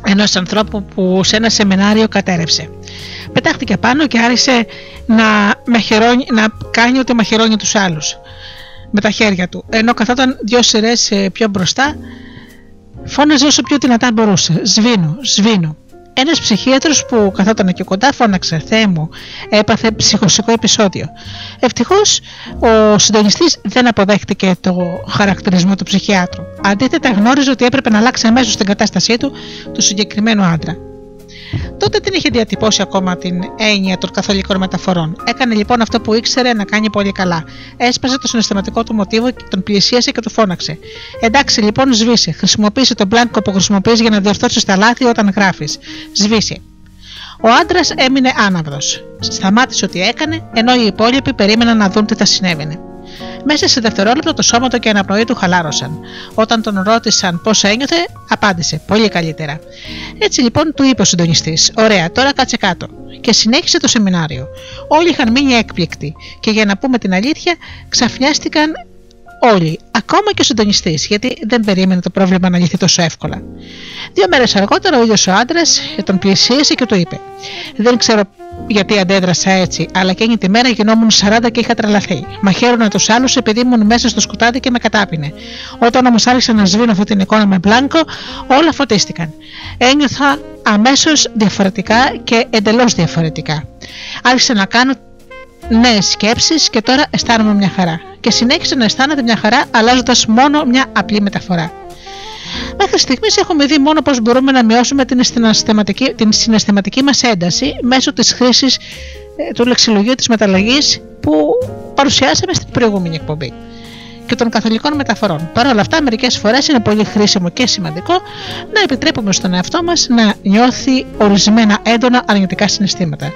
ενός ανθρώπου που σε ένα σεμινάριο κατέρευσε. Πετάχτηκε πάνω και άρχισε να κάνει ότι μαχαιρώνει τους άλλους με τα χέρια του, ενώ καθόταν δυο σειρές πιο μπροστά, φώναζε όσο πιο δυνατά μπορούσε. Σβήνω, σβήνω. Ένας ψυχίατρος που καθόταν εκεί κοντά φώναξε: Θεέ μου, έπαθε ψυχοσικό επεισόδιο. Ευτυχώς ο συντονιστής δεν αποδέχτηκε το χαρακτηρισμό του ψυχιάτρου. Αντίθετα, γνώριζε ότι έπρεπε να αλλάξει αμέσως την κατάστασή του συγκεκριμένου άντρα. Τότε δεν είχε διατυπώσει ακόμα την έννοια των καθολικών μεταφορών. Έκανε λοιπόν αυτό που ήξερε να κάνει πολύ καλά. Έσπασε το συναισθηματικό του μοτίβο, τον πλησίασε και του φώναξε: Εντάξει λοιπόν, σβήσε. Χρησιμοποίησε τον μπλάνκο που χρησιμοποιείς για να διορθώσεις τα λάθη όταν γράφεις. Σβήσε. Ο άντρας έμεινε άναυδος. Σταμάτησε ό,τι έκανε, ενώ οι υπόλοιποι περίμεναν να δουν τι θα συνέβαινε. Μέσα σε δευτερόλεπτα το σώμα του και η αναπνοή του χαλάρωσαν. Όταν τον ρώτησαν πώς ένιωθε, απάντησε: Πολύ καλύτερα. Έτσι λοιπόν του είπε ο συντονιστής: Ωραία, τώρα κάτσε κάτω. Και συνέχισε το σεμινάριο. Όλοι είχαν μείνει έκπληκτοι και, για να πούμε την αλήθεια, ξαφνιάστηκαν όλοι, ακόμα και ο συντονιστής, γιατί δεν περίμενε το πρόβλημα να λυθεί τόσο εύκολα. 2 μέρες αργότερα ο ίδιος ο άντρας τον πλησίασε και του είπε: Δεν ξέρω γιατί αντέδρασα έτσι, αλλά εκείνη τη μέρα γινόμουν 40 και είχα τρελαθεί. Μαχαίρωνα τους άλλους επειδή ήμουν μέσα στο σκοτάδι και με κατάπινε. Όταν όμως άρχισα να σβήνω αυτή την εικόνα με μπλάνκο, όλα φωτίστηκαν. Ένιωθα αμέσως διαφορετικά και εντελώς διαφορετικά. Άρχισα να κάνω νέες σκέψεις και τώρα αισθάνομαι μια χαρά. Και συνέχισε να αισθάνεται μια χαρά, αλλάζοντας μόνο μια απλή μεταφορά. Μέχρι στιγμής έχουμε δει μόνο πώς μπορούμε να μειώσουμε την συναισθηματική μας ένταση μέσω της χρήσης του λεξιλογίου της μεταλλαγής που παρουσιάσαμε στην προηγούμενη εκπομπή και των καθολικών μεταφορών. Παρ' όλα αυτά, μερικές φορές είναι πολύ χρήσιμο και σημαντικό να επιτρέπουμε στον εαυτό μας να νιώθει ορισμένα έντονα αρνητικά συναισθήματα.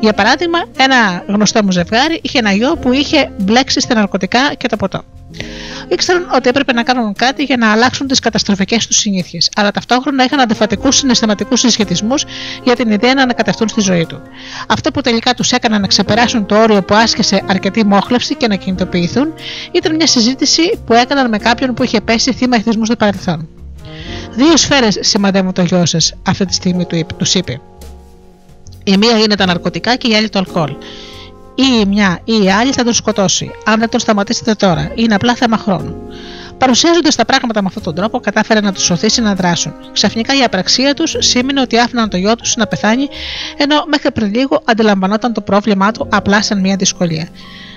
Για παράδειγμα, ένα γνωστό μου ζευγάρι είχε ένα γιο που είχε μπλέξει στα ναρκωτικά και το ποτό. Ήξεραν ότι έπρεπε να κάνουν κάτι για να αλλάξουν τις καταστροφικές τους συνήθειες, αλλά ταυτόχρονα είχαν αντιφατικούς συναισθηματικούς συσχετισμούς για την ιδέα να ανακατευτούν στη ζωή του. Αυτό που τελικά τους έκανα να ξεπεράσουν το όριο που άσκησε αρκετή μόχλευση και να κινητοποιηθούν ήταν μια συζήτηση που έκαναν με κάποιον που είχε πέσει θύμα εθισμού στο παρελθόν. 2 σφαίρες σημαδεύουν το γιο σας αυτή τη στιγμή, τους είπε. Η μία είναι τα ναρκωτικά και η άλλη το αλκοόλ. Ή η μια ή η άλλη θα τον σκοτώσει. Αν δεν τον σταματήσετε τώρα, είναι απλά θέμα χρόνου. Παρουσιάζοντας τα πράγματα με αυτόν τον τρόπο, κατάφερε να τους σωθήσει να δράσουν. Ξαφνικά η απραξία τους σήμαινε ότι άφηναν το γιο τους να πεθάνει, ενώ μέχρι πριν λίγο αντιλαμβανόταν το πρόβλημά του απλά σαν μια δυσκολία.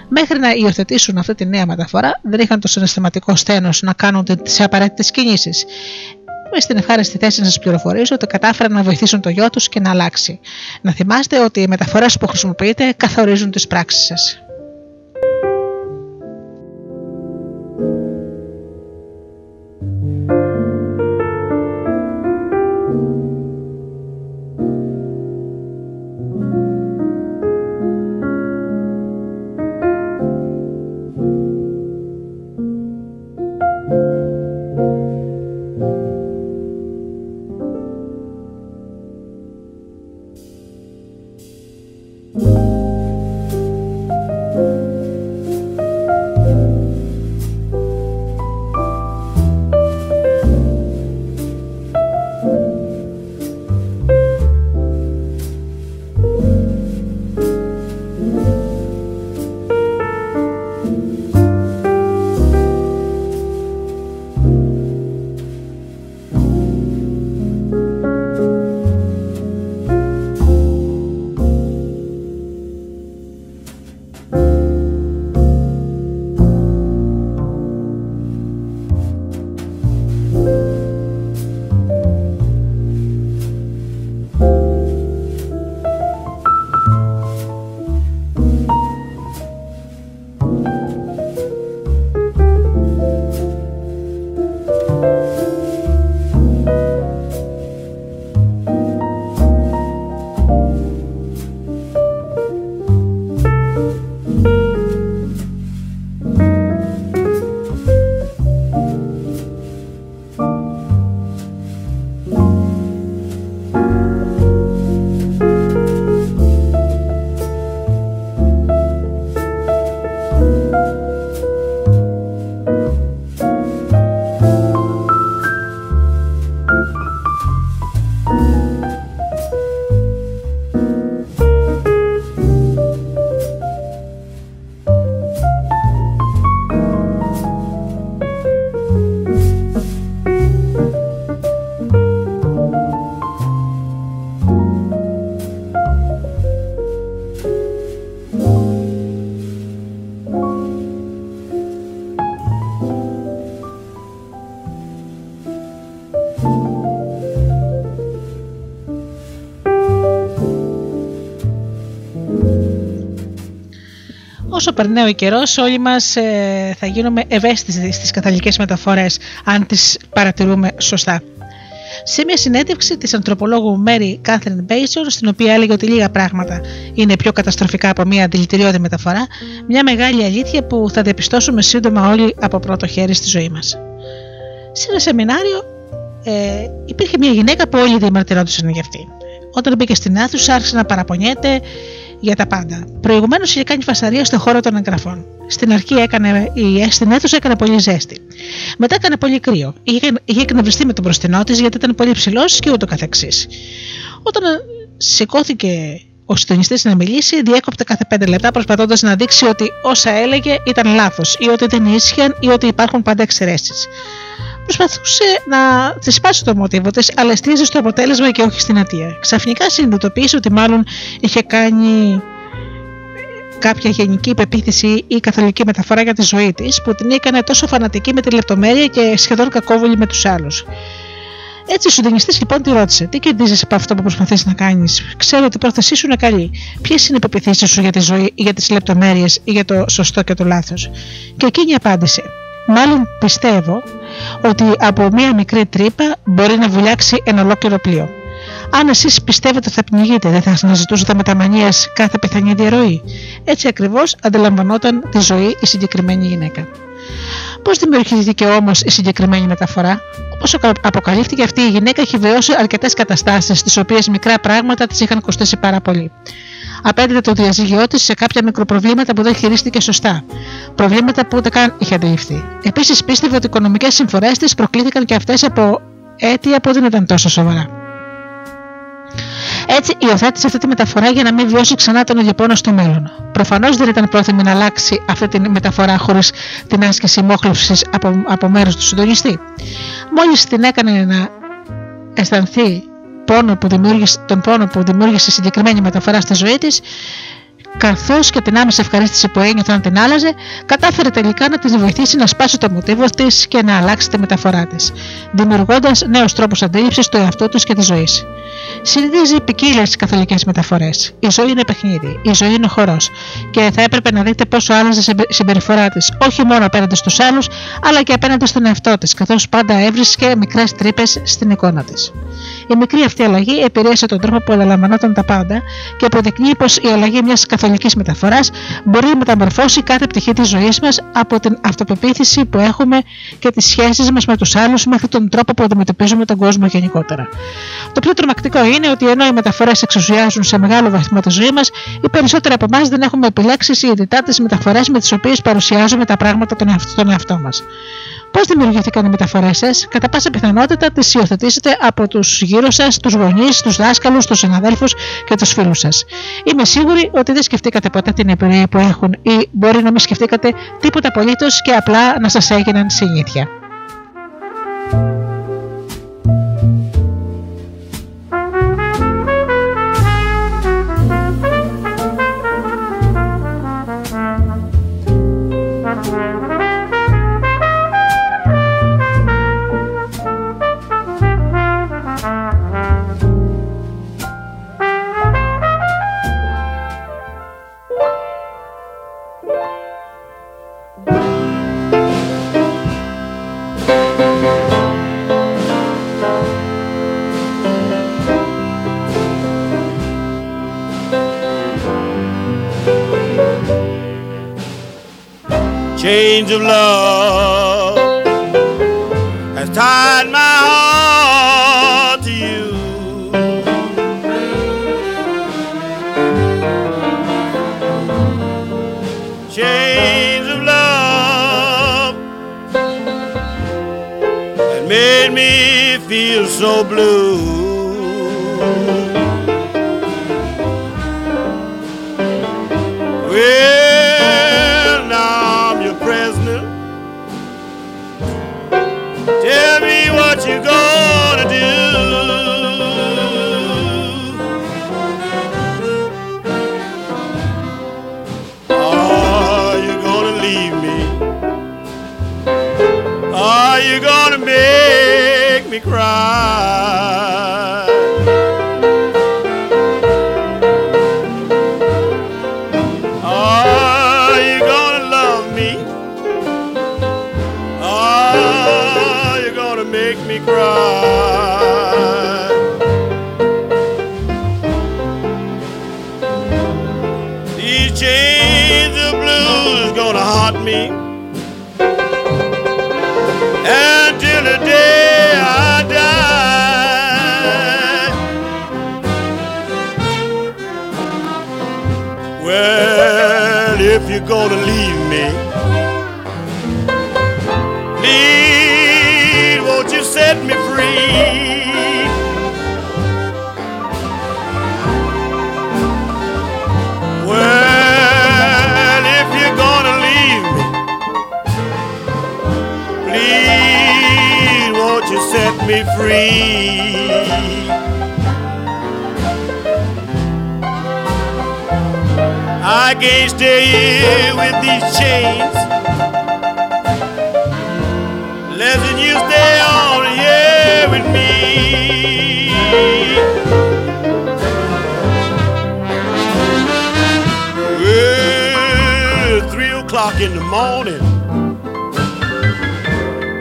Μέχρι να υιοθετήσουν αυτή τη νέα μεταφορά, δεν είχαν το συναισθηματικό στένος να κάνουν τις απαραίτητες κινήσεις. Είμαι στην ευχάριστη θέση να σας πληροφορήσω ότι κατάφεραν να βοηθήσουν το γιο τους και να αλλάξει. Να θυμάστε ότι οι μεταφορές που χρησιμοποιείτε καθορίζουν τις πράξεις σας. Όσο περνάει ο καιρός, όλοι μας θα γίνουμε ευαίσθητοι στις καθολικές μεταφορές, αν τις παρατηρούμε σωστά. Σε μια συνέντευξη της ανθρωπολόγου Μέρι Κάθριν Μπέισορ, στην οποία έλεγε ότι λίγα πράγματα είναι πιο καταστροφικά από μια δηλητηριώδη μεταφορά, μια μεγάλη αλήθεια που θα διαπιστώσουμε σύντομα όλοι από πρώτο χέρι στη ζωή μας. Σε ένα σεμινάριο υπήρχε μια γυναίκα που όλοι διαμαρτυρόντουσαν για αυτή. Όταν μπήκε στην αίθουσα, άρχισε να παραπονιέται για τα πάντα. Προηγουμένως είχε κάνει φασαρία στον χώρο των εγγραφών. Στην αρχή στην αίθουσα έκανε πολύ ζέστη. Μετά έκανε πολύ κρύο. Είχε εκνευριστεί με τον μπροστινό της γιατί ήταν πολύ ψηλός και ούτω καθεξής. Όταν σηκώθηκε ο συντονιστής να μιλήσει, διέκοπτε κάθε 5 λεπτά προσπαθώντας να δείξει ότι όσα έλεγε ήταν λάθος ή ότι δεν ίσχυαν ή ότι υπάρχουν πάντα εξαιρέσεις. Προσπαθούσε να τη σπάσει το μοτίβο της, αλλά εστίαζε στο αποτέλεσμα και όχι στην αιτία. Ξαφνικά συνειδητοποίησε ότι μάλλον είχε κάνει κάποια γενική υπεποίθηση ή καθολική μεταφορά για τη ζωή της, που την έκανε τόσο φανατική με τη λεπτομέρεια και σχεδόν κακόβουλη με τους άλλους. Έτσι, ο συντονιστής λοιπόν τη ρώτησε: Τι κερδίζεις από αυτό που προσπαθείς να κάνεις? Ξέρω ότι η πρόθεσή σου είναι καλή. Ποιες είναι οι υπεποίθησεις σου για τη ζωή, για τις λεπτομέρειες ή για το σωστό και το λάθος? Και εκείνη απάντησε: Μάλλον πιστεύω ότι από μία μικρή τρύπα μπορεί να βουλιάξει ένα ολόκληρο πλοίο. Αν εσείς πιστεύετε θα πνιγείτε, δεν θα αναζητούσατε με τα μανίας κάθε πιθανή διαρροή? Έτσι ακριβώς αντιλαμβανόταν τη ζωή η συγκεκριμένη γυναίκα. Πώς δημιουργήθηκε όμως η συγκεκριμένη μεταφορά? Όπως αποκαλύφθηκε, αυτή η γυναίκα είχε βιώσει αρκετές καταστάσεις, τις οποίες μικρά πράγματα της είχαν κοστίσει πάρα πολύ. Απέδιδε το διαζύγιο της σε κάποια μικροπροβλήματα που δεν χειρίστηκε σωστά. Προβλήματα που ούτε καν είχε αντιληφθεί. Επίσης, πίστευε ότι οι οικονομικές συμφορές της προκλήθηκαν και αυτές από αίτια που δεν ήταν τόσο σοβαρά. Έτσι, υιοθέτησε αυτή τη μεταφορά για να μην βιώσει ξανά τον ίδιο πόνο στο μέλλον. Προφανώς δεν ήταν πρόθυμη να αλλάξει αυτή τη μεταφορά χωρίς την άσκηση μόχλευσης από μέρος του συντονιστή. Μόλις την έκανε να αισθανθεί τον πόνο που δημιούργησε η συγκεκριμένη μεταφορά στη ζωή της, καθώς και την άμεση ευχαρίστηση που ένιωθε όταν την άλλαζε, κατάφερε τελικά να της βοηθήσει να σπάσει το μοτίβο της και να αλλάξει τη μεταφορά της, δημιουργώντας νέους τρόπους αντίληψης του εαυτού της και της ζωής. Συνδύζει ποικίλες καθολικές μεταφορές. Η ζωή είναι παιχνίδι, η ζωή είναι χορός, και θα έπρεπε να δείτε πόσο άλλαζε η συμπεριφορά της, όχι μόνο απέναντι στους άλλους, αλλά και απέναντι στον εαυτό της, καθώς πάντα έβρισκε μικρές τρύπες στην εικόνα της. Η μικρή αυτή αλλαγή επηρέασε τον τρόπο που αντιλαμβανόταν τα πάντα και αποδεικνύει πως η αλλαγή μιας καθολικής μεταφοράς μπορεί να μεταμορφώσει κάθε πτυχή της ζωής μας, από την αυτοπεποίθηση που έχουμε και τις σχέσεις μας με τους άλλους μέχρι τον τρόπο που αντιμετωπίζουμε τον κόσμο γενικότερα. Το πιο τρομακτικό είναι ότι ενώ οι μεταφορές εξουσιάζουν σε μεγάλο βαθμό τη ζωή μας, οι περισσότεροι από εμάς δεν έχουμε επιλέξει συνειδητά τις μεταφορές με τις οποίες παρουσιάζουμε τα πράγματα στον εαυτό μας. Πώς δημιουργήθηκαν οι μεταφορές σας? Κατά πάσα πιθανότητα τις υιοθετήσετε από τους γύρω σας, τους γονείς, τους δάσκαλους, τους συναδέλφους και τους φίλους σας. Είμαι σίγουρη ότι δεν σκεφτήκατε ποτέ την εμπειρία που έχουν, ή μπορεί να μην σκεφτήκατε τίποτα απολύτως και απλά να σας έγιναν συνήθεια. Chains of love has tied my heart to you. Chains of love that made me feel so blue. Well, what you gonna do? Are you gonna leave me? Are you gonna make me cry? Are you gonna haunt me until the day I die. Well, if you're gonna leave me, please won't you set me free? Set me free. I can't stay here with these chains. Listen, you stay on here with me. Well, 3 o'clock in the morning.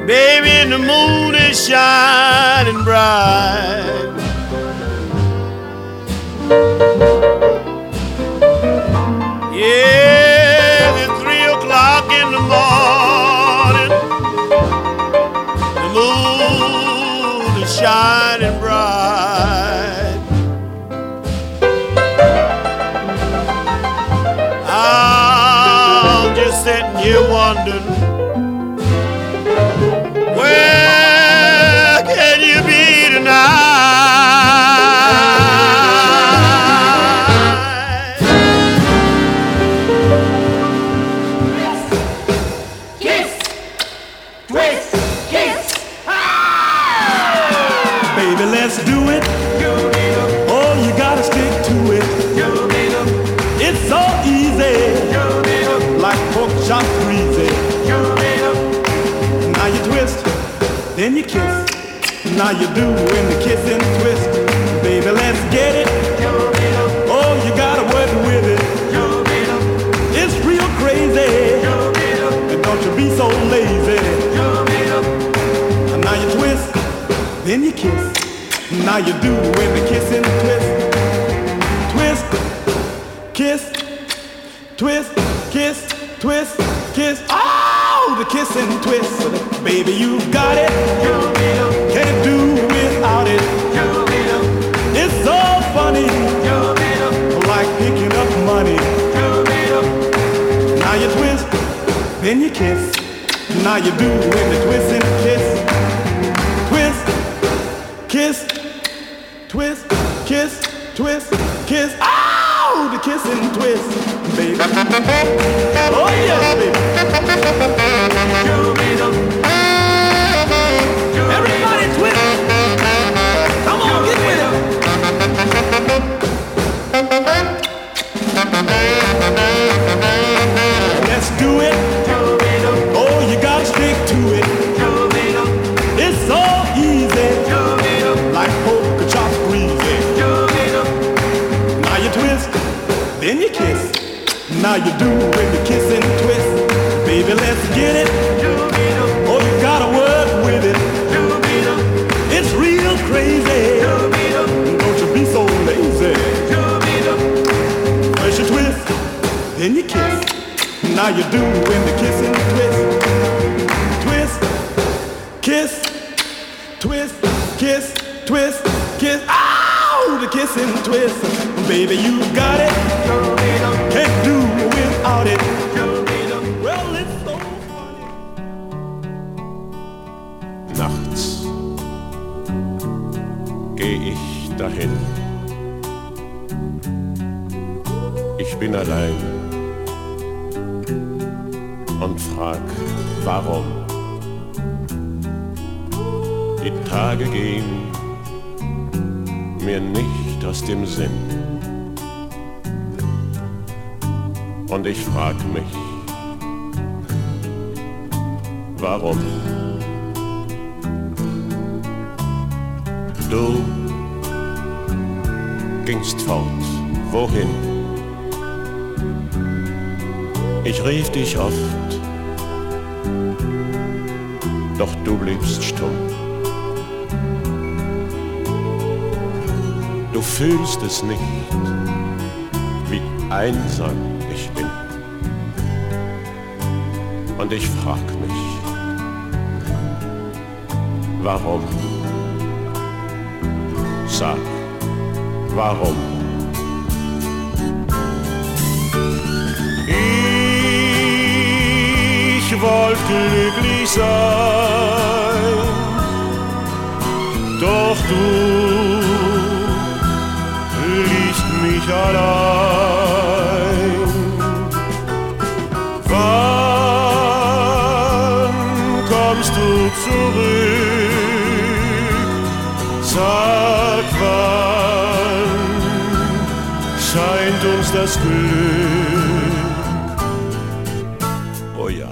Baby, the moon is shining bright. Yeah, it's 3 o'clock in the morning. The moon is shining bright. I'm just sitting here wondering. Then you kiss, now you do in the kiss and twist. Baby, let's get it. Oh, you gotta work with it. It's real crazy. And don't you be so lazy. Now you twist, then you kiss. Now you do in the kiss and twist. Twist, kiss, twist, kiss, twist, kiss. Oh, the kiss and twist. Baby, you got it. Can't do without it. It's so funny. Like picking up money. Now you twist, then you kiss. Now you do in the twist and kiss. Twist, kiss, twist, kiss, twist, kiss. Oh, the kiss and twist, baby. Oh yeah, baby. Everybody twist. Come on, get with it. Let's do it. Oh, you gotta stick to it. It's so easy. Like polka chop greasy. Now you twist, then you kiss. Now you do with the kiss and twist. Baby, let's get it. Oh, you gotta work with it. It's real crazy. Don't you be so lazy. First you twist, then you kiss. Now you do in the kiss and twist. Twist, kiss, twist, kiss, twist, kiss. Oh, the kiss and twist. Baby, you got it. Can't do without it. Well, it's so funny. Nachts geh ich dahin. Ich bin allein und frag, warum. Die Tage gehen mir nicht aus dem Sinn. Und ich frag mich, warum? Du gingst fort, wohin? Ich rief dich oft, doch du bliebst stumm. Du fühlst es nicht, wie einsam ich bin. Und ich frag mich, warum? Sag, warum? Ich wollte glücklich sein, doch du ließt mich allein. Wann kommst du zurück? Sag wann scheint uns das Glück? Oh ja,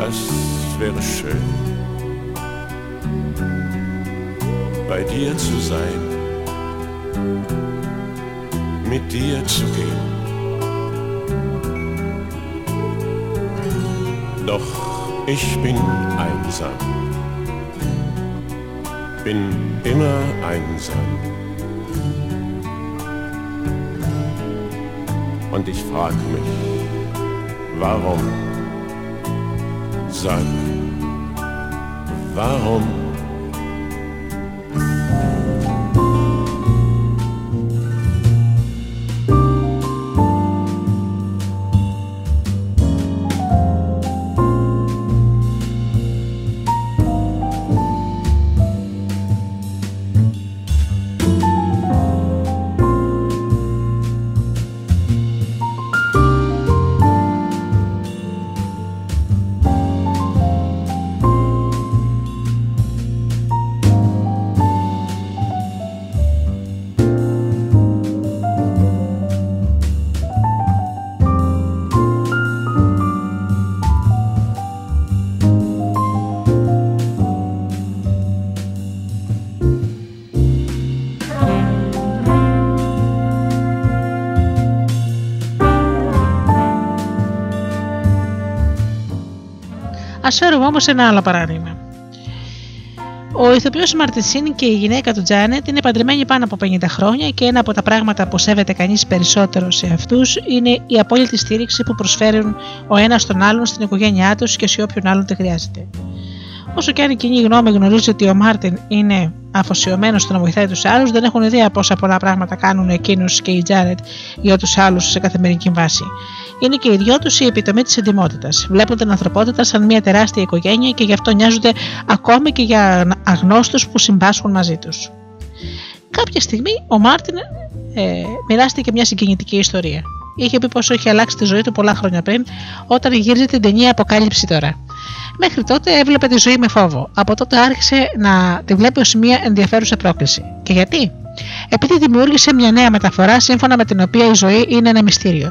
das wäre schön, bei dir zu sein, mit dir zu gehen. Doch ich bin einsam, bin immer einsam. Und ich frag mich, warum? Sag, warum? Ας φέρουμε όμως ένα άλλο παράδειγμα. Ο ηθοποιός Μάρτιν Σιν και η γυναίκα του Τζάνετ είναι παντρεμένοι πάνω από 50 χρόνια και ένα από τα πράγματα που σέβεται κανείς περισσότερο σε αυτούς είναι η απόλυτη στήριξη που προσφέρουν ο ένας τον άλλον στην οικογένειά τους και σε όποιον άλλον τη χρειάζεται. Όσο και αν η κοινή γνώμη γνωρίζει ότι ο Μάρτιν είναι αφοσιωμένος στο να βοηθάει τους άλλους, δεν έχουν ιδέα πόσα πολλά πράγματα κάνουν εκείνος και η Τζάνετ για τους άλλους σε καθημερινή βάση. Είναι και οι δυο τους η επιτομή της εντιμότητας. Βλέπουν την ανθρωπότητα σαν μια τεράστια οικογένεια και γι' αυτό νοιάζονται ακόμη και για αγνώστους που συμπάσχουν μαζί τους. Κάποια στιγμή ο Μάρτιν μοιράστηκε μια συγκινητική ιστορία. Είχε πει πόσο είχε αλλάξει τη ζωή του πολλά χρόνια πριν, όταν γύριζε την ταινία Αποκάλυψη Τώρα. Μέχρι τότε έβλεπε τη ζωή με φόβο. Από τότε άρχισε να τη βλέπει ως μια ενδιαφέρουσα πρόκληση. Και γιατί? Επειδή δημιούργησε μια νέα μεταφορά σύμφωνα με την οποία η ζωή είναι ένα μυστήριο.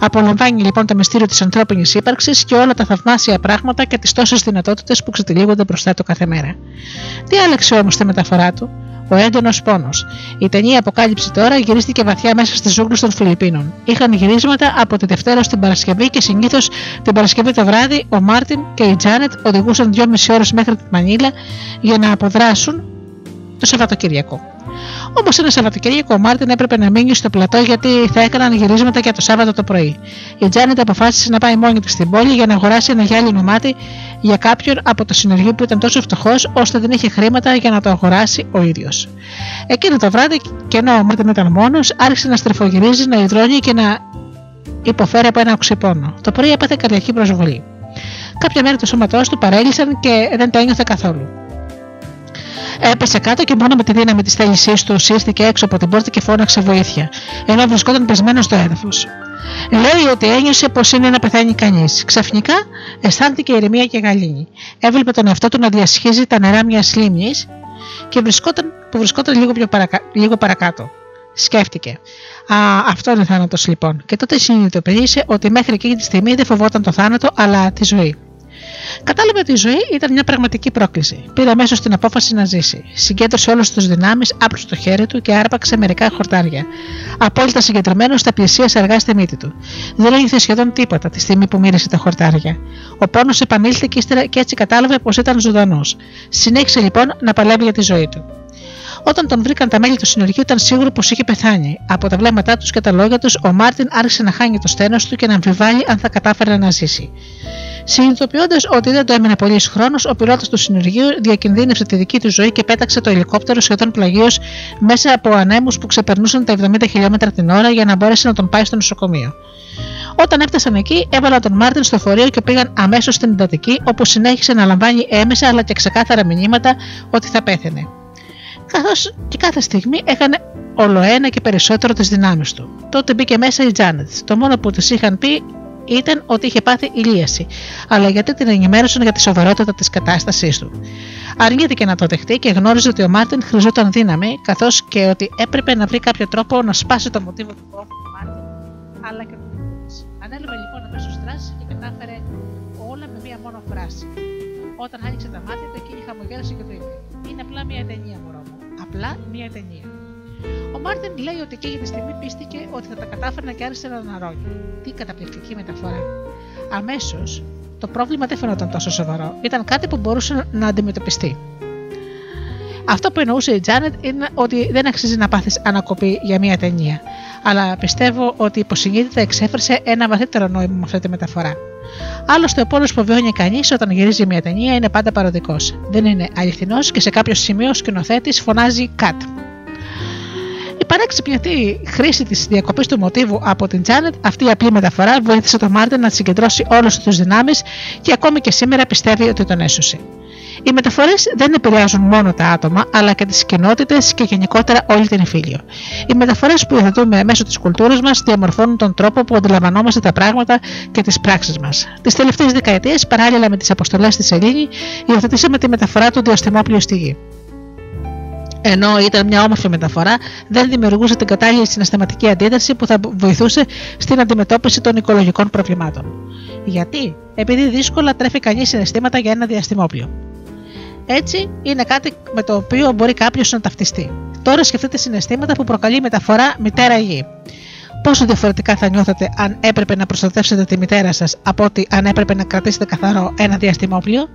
Απολαμβάνει λοιπόν το μυστήριο της ανθρώπινης ύπαρξης και όλα τα θαυμάσια πράγματα και τις τόσες δυνατότητες που ξετυλίγονται μπροστά του κάθε μέρα. Τι άλλαξε όμως τη μεταφορά του? Ο έντονος πόνος. Η ταινία Αποκάλυψη Τώρα γυρίστηκε βαθιά μέσα στις ζούγκλες των Φιλιππίνων. Είχαν γυρίσματα από τη Δευτέρα στην Παρασκευή και συνήθως την Παρασκευή το βράδυ ο Μάρτιν και η Τζάνετ οδηγούσαν 2,5 ώρες μέχρι τη Μανίλα για να αποδράσουν το Σαββατοκύριακο. Όμως ένα Σαββατοκύριακο ο Μάρτιν έπρεπε να μείνει στο πλατό γιατί θα έκαναν γυρίσματα για το Σάββατο το πρωί. Η Τζάνετ αποφάσισε να πάει μόνη της στην πόλη για να αγοράσει ένα γυάλινο μάτι για κάποιον από το συνεργείο που ήταν τόσο φτωχός ώστε δεν είχε χρήματα για να το αγοράσει ο ίδιος. Εκείνο το βράδυ, και ενώ ο Μάρτιν ήταν μόνος, άρχισε να στριφογυρίζει, να υδρώνει και να υποφέρει από ένα οξυπόνο. Το πρωί έπαθε καρδιακή προσβολή. Κάποια μέρη του σώματός του παρέλυσαν και δεν τα ένιωθε καθόλου. Έπεσε κάτω και μόνο με τη δύναμη της θέλησής του σύστηκε έξω από την πόρτα και φώναξε βοήθεια, ενώ βρισκόταν πεσμένος στο έδαφος. Λέει ότι ένιωσε πως είναι να πεθαίνει κανείς. Ξαφνικά αισθάνθηκε ηρεμία και γαλήνη. Έβλεπε τον εαυτό του να διασχίζει τα νερά μιας λίμνης και που βρισκόταν λίγο παρακάτω. Σκέφτηκε. Αυτό είναι θάνατος λοιπόν. Και τότε συνειδητοποίησε ότι μέχρι εκείνη τη στιγμή δεν φοβόταν το θάνατο αλλά τη ζωή. Κατάλαβε ότι η ζωή ήταν μια πραγματική πρόκληση. Πήρε αμέσως την απόφαση να ζήσει. Συγκέντρωσε όλες τις δυνάμεις, άπλωσε το χέρι του και άρπαξε μερικά χορτάρια. Απόλυτα συγκεντρωμένος, τα πλησίασε αργά στη μύτη του. Δεν ένιωθε σχεδόν τίποτα τη στιγμή που μύρισε τα χορτάρια. Ο πόνος επανήλθε και ύστερα και έτσι κατάλαβε πως ήταν ζωντανός. Συνέχισε λοιπόν να παλεύει για τη ζωή του. Όταν τον βρήκαν τα μέλη του συνεργείου, ήταν σίγουρο πως είχε πεθάνει. Από τα βλέμματά τους και τα λόγια τους, ο Μάρτιν άρχισε να χάνει το στένος του και να αμφιβάλλει αν θα κατάφερε να ζήσει. Συνειδητοποιώντας ότι δεν του έμεινε πολύς χρόνος, ο πιλότος του συνεργείου διακινδύνευσε τη δική του ζωή και πέταξε το ελικόπτερο σχεδόν πλαγίως μέσα από ανέμους που ξεπερνούσαν τα 70 χιλιόμετρα την ώρα για να μπορέσει να τον πάει στο νοσοκομείο. Όταν έφτασαν εκεί, έβαλαν τον Μάρτιν στο φορείο και πήγαν αμέσως στην εντατική, όπου συνέχισε να λαμβάνει έμεσα αλλά και ξεκάθαρα μηνύματα ότι θα πέθαινε. Καθώς και κάθε στιγμή έκανε ολοένα και περισσότερο τις δυνάμεις του. Τότε μπήκε μέσα η Τζάνετ. Το μόνο που της είχαν πει ήταν ότι είχε πάθει ηλίαση, αλλά γιατί την ενημέρωσαν για τη σοβαρότητα της κατάστασής του. Αρνήθηκε να το δεχτεί και γνώριζε ότι ο Μάρτιν χρειαζόταν δύναμη, καθώς και ότι έπρεπε να βρει κάποιο τρόπο να σπάσει το μοτίβο του πόθου του Μάρτιν, αλλά και του Μάρτιν. Ανέλαβε λοιπόν αμέσως δράση και κατάφερε όλα με μία μόνο φράση. Όταν άνοιξε τα μάτια του, εκείνη χαμογέλασε και του είπε: «Είναι απλά μία ταινία, μωρό μου. Απλά μία ταινία». Ο Μάρτιν λέει ότι εκείνη τη στιγμή πίστηκε ότι θα τα κατάφερνε και άρχισε να αναρωτιέται. Τι καταπληκτική μεταφορά. Αμέσως το πρόβλημα δεν φαινόταν τόσο σοβαρό. Ήταν κάτι που μπορούσε να αντιμετωπιστεί. Αυτό που εννοούσε η Τζάνετ είναι ότι δεν αξίζει να πάθεις ανακοπή για μία ταινία. Αλλά πιστεύω ότι υποσυνείδητα εξέφρασε ένα βαθύτερο νόημα με αυτή τη μεταφορά. Άλλωστε, ο πόνος που βιώνει κανείς όταν γυρίζει μία ταινία είναι πάντα παροδικός. Δεν είναι αληθινός και σε κάποιο σημείο ο σκηνοθέτης φωνάζει «Cut». Η παράξυπνη αυτή χρήση της διακοπής του μοτίβου από την Τζάνετ, αυτή η απλή μεταφορά, βοήθησε τον Μάρτιν να συγκεντρώσει όλες τις δυνάμεις και ακόμη και σήμερα πιστεύει ότι τον έσωσε. Οι μεταφορές δεν επηρεάζουν μόνο τα άτομα, αλλά και τις κοινότητες και γενικότερα όλη την εμφύλιο. Οι μεταφορές που υιοθετούμε μέσω της κουλτούρας μας διαμορφώνουν τον τρόπο που αντιλαμβανόμαστε τα πράγματα και τις πράξεις μας. Τις τελευταίες δεκαετίες, παράλληλα με τις αποστολές στη Σελήνη, υιοθετήσαμε τη μεταφορά του Διαστημόπλοιου στη Γη. Ενώ ήταν μια όμορφη μεταφορά, δεν δημιουργούσε την κατάλληλη συναισθηματική αντίδραση που θα βοηθούσε στην αντιμετώπιση των οικολογικών προβλημάτων. Γιατί? Επειδή δύσκολα τρέφει κανείς συναισθήματα για ένα διαστημόπλιο. Έτσι, είναι κάτι με το οποίο μπορεί κάποιος να ταυτιστεί. Τώρα σκεφτείτε συναισθήματα που προκαλεί η μεταφορά μητέρα γη. Πόσο διαφορετικά θα νιώθετε αν έπρεπε να προστατεύσετε τη μητέρα σας από ότι αν έπρεπε να κρατήσετε καθαρό ένα διαστημόπλιο.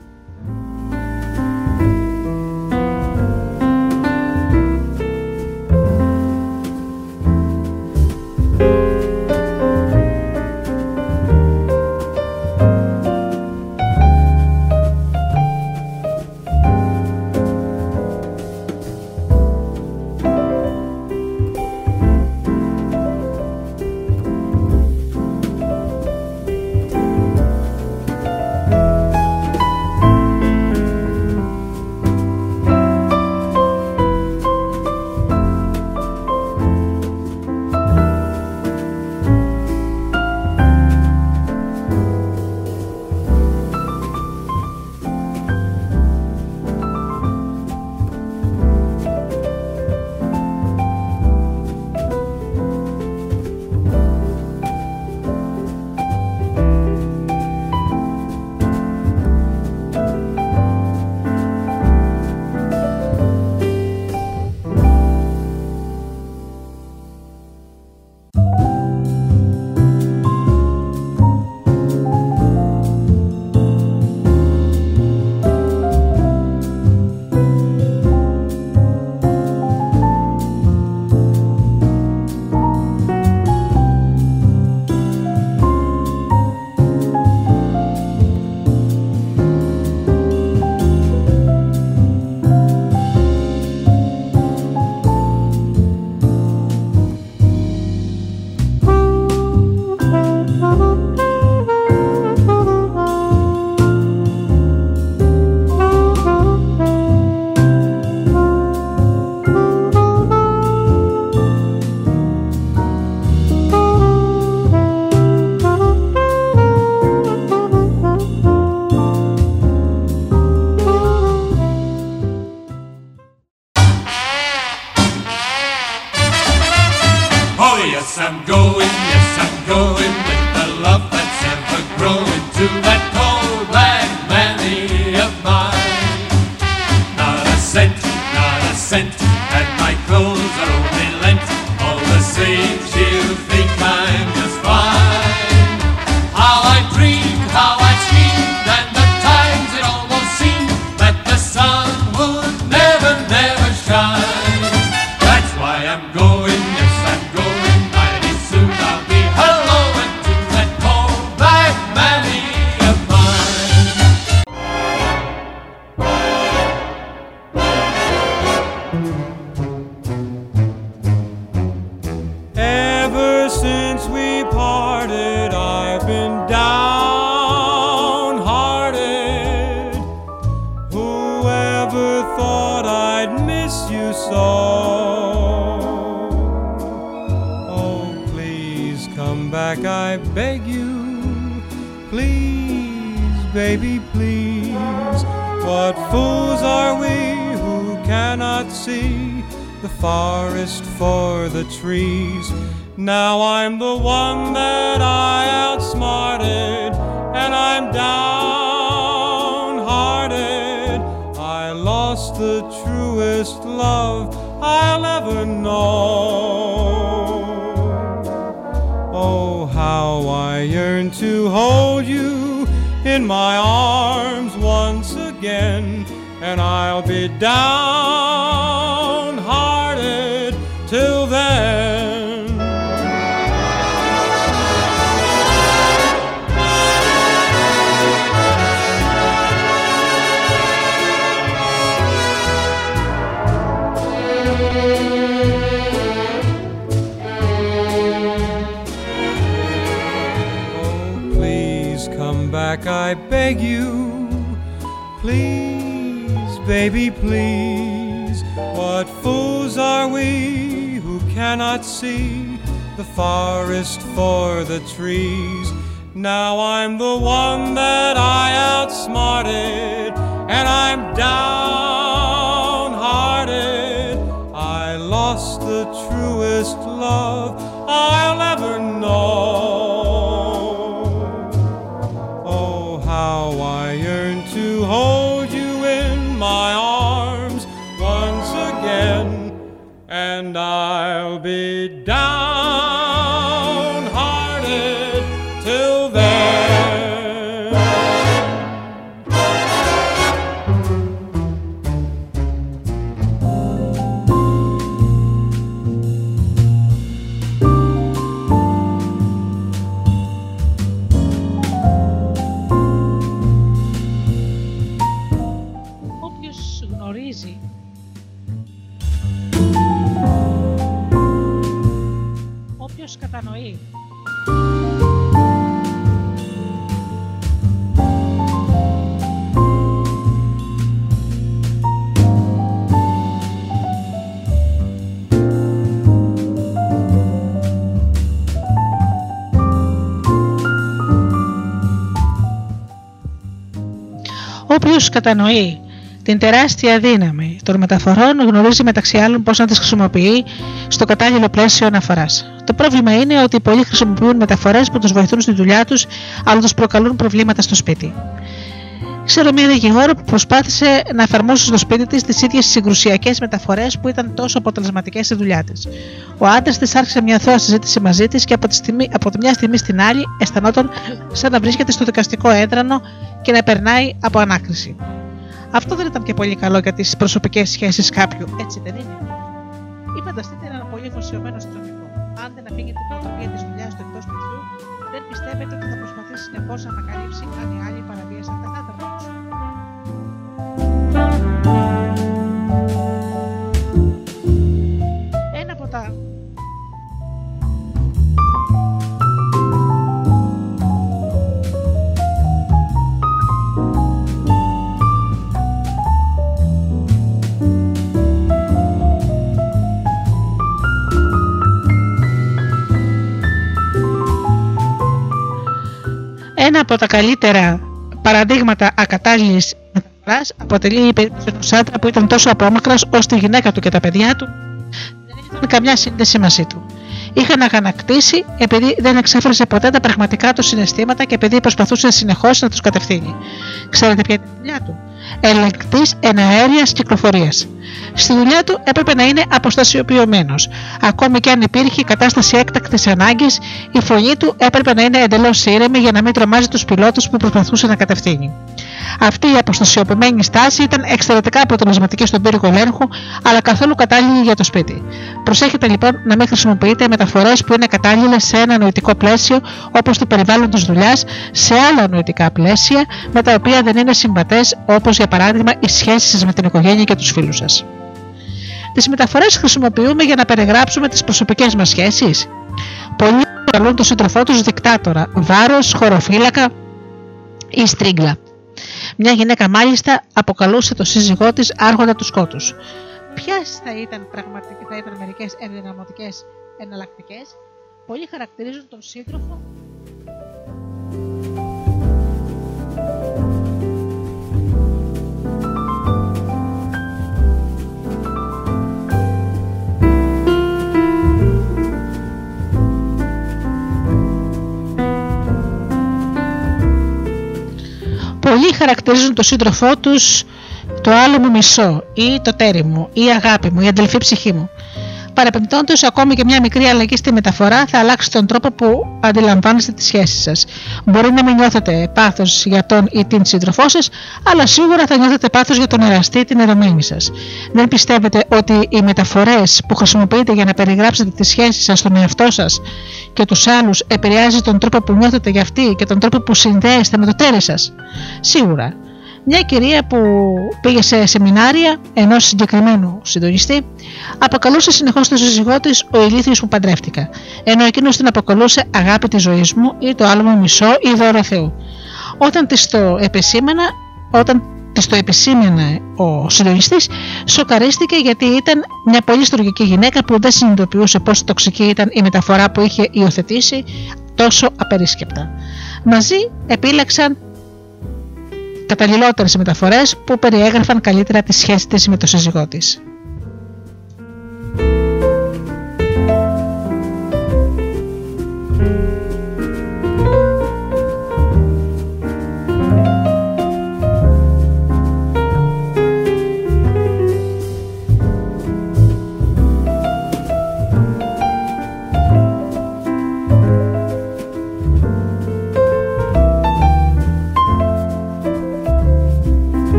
Come back, I beg you, please, baby, please. What fools are we who cannot see the forest for the trees? Now I'm the one that I outsmarted, and I'm downhearted. I lost the truest love I'll ever know. Oh, how I yearn to hold you in my arms once again, and I'll be downhearted till then. I beg you, please, baby, please. What fools are we who cannot see the forest for the trees? Now I'm the one that I outsmarted, and I'm downhearted. I lost the truest love I'll ever know. Hold you in my arms once again, and I'll be downhearted till then. Κατανοεί. Όποιος κατανοεί την τεράστια δύναμη των μεταφορών γνωρίζει μεταξύ άλλων πώς να τις χρησιμοποιεί στο κατάλληλο πλαίσιο αναφοράς. Το πρόβλημα είναι ότι πολλοί χρησιμοποιούν μεταφορές που τους βοηθούν στη δουλειά τους, αλλά τους προκαλούν προβλήματα στο σπίτι. Ξέρω μια δικηγόρο που προσπάθησε να εφαρμόσει στο σπίτι της τις ίδιες συγκρουσιακές μεταφορές που ήταν τόσο αποτελεσματικές στη δουλειά της. Ο άντρας της άρχισε μια θώρα συζήτηση μαζί της και από τη μια στιγμή στην άλλη αισθανόταν σαν να βρίσκεται στο δικαστικό έδρανο και να περνάει από ανάκριση. Αυτό δεν ήταν και πολύ καλό για τις προσωπικές σχέσεις κάποιου, έτσι δεν είναι? Ή φανταστείτε έναν πολύ αφοσιωμένο αστυνομικό. Αν δεν αφήνει την πρωτοβουλία της δουλειάς του εκτός σπιτιού, δεν πιστεύετε ότι θα προσπαθήσει συνεχώς να ανακαλύψει αν οι άλλοι παραβίασαν τα άτομα τους. Ένα από τα καλύτερα παραδείγματα ακατάλληλης μεταφοράς αποτελεί η περίπτωση του άντρα που ήταν τόσο απόμακρας ώστε η γυναίκα του και τα παιδιά του δεν είχαν καμιά σύνδεση μαζί του. Είχαν αγανακτήσει επειδή δεν εξέφρασε ποτέ τα πραγματικά του συναισθήματα και επειδή προσπαθούσε συνεχώς να τους κατευθύνει. Ξέρετε ποια είναι η δουλειά του? Ελεγκτής εναέρειας κυκλοφορίας. Στη δουλειά του έπρεπε να είναι αποστασιοποιημένος. Ακόμη και αν υπήρχε κατάσταση έκτακτης ανάγκης, η φωνή του έπρεπε να είναι εντελώς ήρεμη για να μην τρομάζει τους πιλότους που προσπαθούσε να κατευθύνει. Αυτή η αποστασιοποιημένη στάση ήταν εξαιρετικά αποτελεσματική στον πύργο ελέγχου, αλλά καθόλου κατάλληλη για το σπίτι. Προσέχετε λοιπόν να μην χρησιμοποιείτε μεταφορές που είναι κατάλληλες σε ένα νοητικό πλαίσιο, όπως το περιβάλλον της δουλειάς, σε άλλα νοητικά πλαίσια με τα οποία δεν είναι συμβατές, όπως για παράδειγμα οι σχέσεις σας με την οικογένεια και τους φίλους σας. Τις μεταφορές χρησιμοποιούμε για να περιγράψουμε τις προσωπικές μας σχέσεις. Πολλοί καλούν τον σύντροφό τους δικτάτορα, βάρος, χωροφύλακα ή στρίγκλα. Μια γυναίκα μάλιστα αποκαλούσε τον σύζυγό της άρχοντα του σκότους. Ποιες θα ήταν μερικές ενδυναμωτικές εναλλακτικές? Πολλοί χαρακτηρίζουν τον σύντροφο τους το άλλο μου μισό ή το τέρι μου ή η αγάπη μου, η αδελφή ψυχή μου. Παραπεμπτόντως, ακόμη και μια μικρή αλλαγή στη μεταφορά θα αλλάξει τον τρόπο που αντιλαμβάνεστε τη σχέση σας. Μπορεί να μην νιώθετε πάθος για τον ή την σύντροφό σας, αλλά σίγουρα θα νιώθετε πάθος για τον εραστή ή την ερωμένη σας. Δεν πιστεύετε ότι οι μεταφορές που χρησιμοποιείτε για να περιγράψετε τη σχέση σας στον εαυτό σας και τους άλλους επηρεάζει τον τρόπο που νιώθετε για αυτή και τον τρόπο που συνδέεστε με το τέρι σας? Σίγουρα. Μια κυρία που πήγε σε σεμινάρια ενός συγκεκριμένου συντονιστή αποκαλούσε συνεχώς τον σύζυγό της ο ηλίθιος που παντρεύτηκα, ενώ εκείνος την αποκαλούσε αγάπη της ζωής μου ή το άλλο μου μισό ή δώρο Θεού. Όταν της το επισήμενα ο συντονιστής, σοκαρίστηκε γιατί ήταν μια πολύ στοργική γυναίκα που δεν συνειδητοποιούσε πόσο τοξική ήταν η μεταφορά που είχε υιοθετήσει τόσο απερίσκεπτα. Μαζί επίλεξαν καταλληλότερες μεταφορές που περιέγραφαν καλύτερα τη σχέση της με τον σύζυγό της.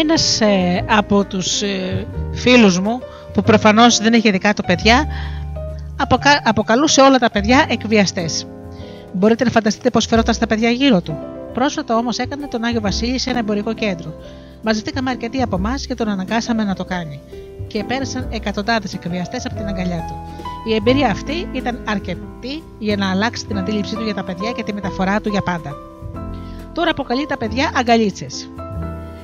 Ένας από τους φίλους μου, που προφανώς δεν είχε δικά του παιδιά, αποκαλούσε όλα τα παιδιά εκβιαστές. Μπορείτε να φανταστείτε πως φερόταν στα παιδιά γύρω του. Πρόσφατα όμως έκανε τον Άγιο Βασίλη σε ένα εμπορικό κέντρο. Μαζευτήκαμε αρκετοί από εμάς και τον αναγκάσαμε να το κάνει. Και πέρασαν εκατοντάδες εκβιαστές από την αγκαλιά του. Η εμπειρία αυτή ήταν αρκετή για να αλλάξει την αντίληψή του για τα παιδιά και τη μεταφορά του για πάντα. Τώρα αποκαλεί τα παιδιά αγκαλίτσες.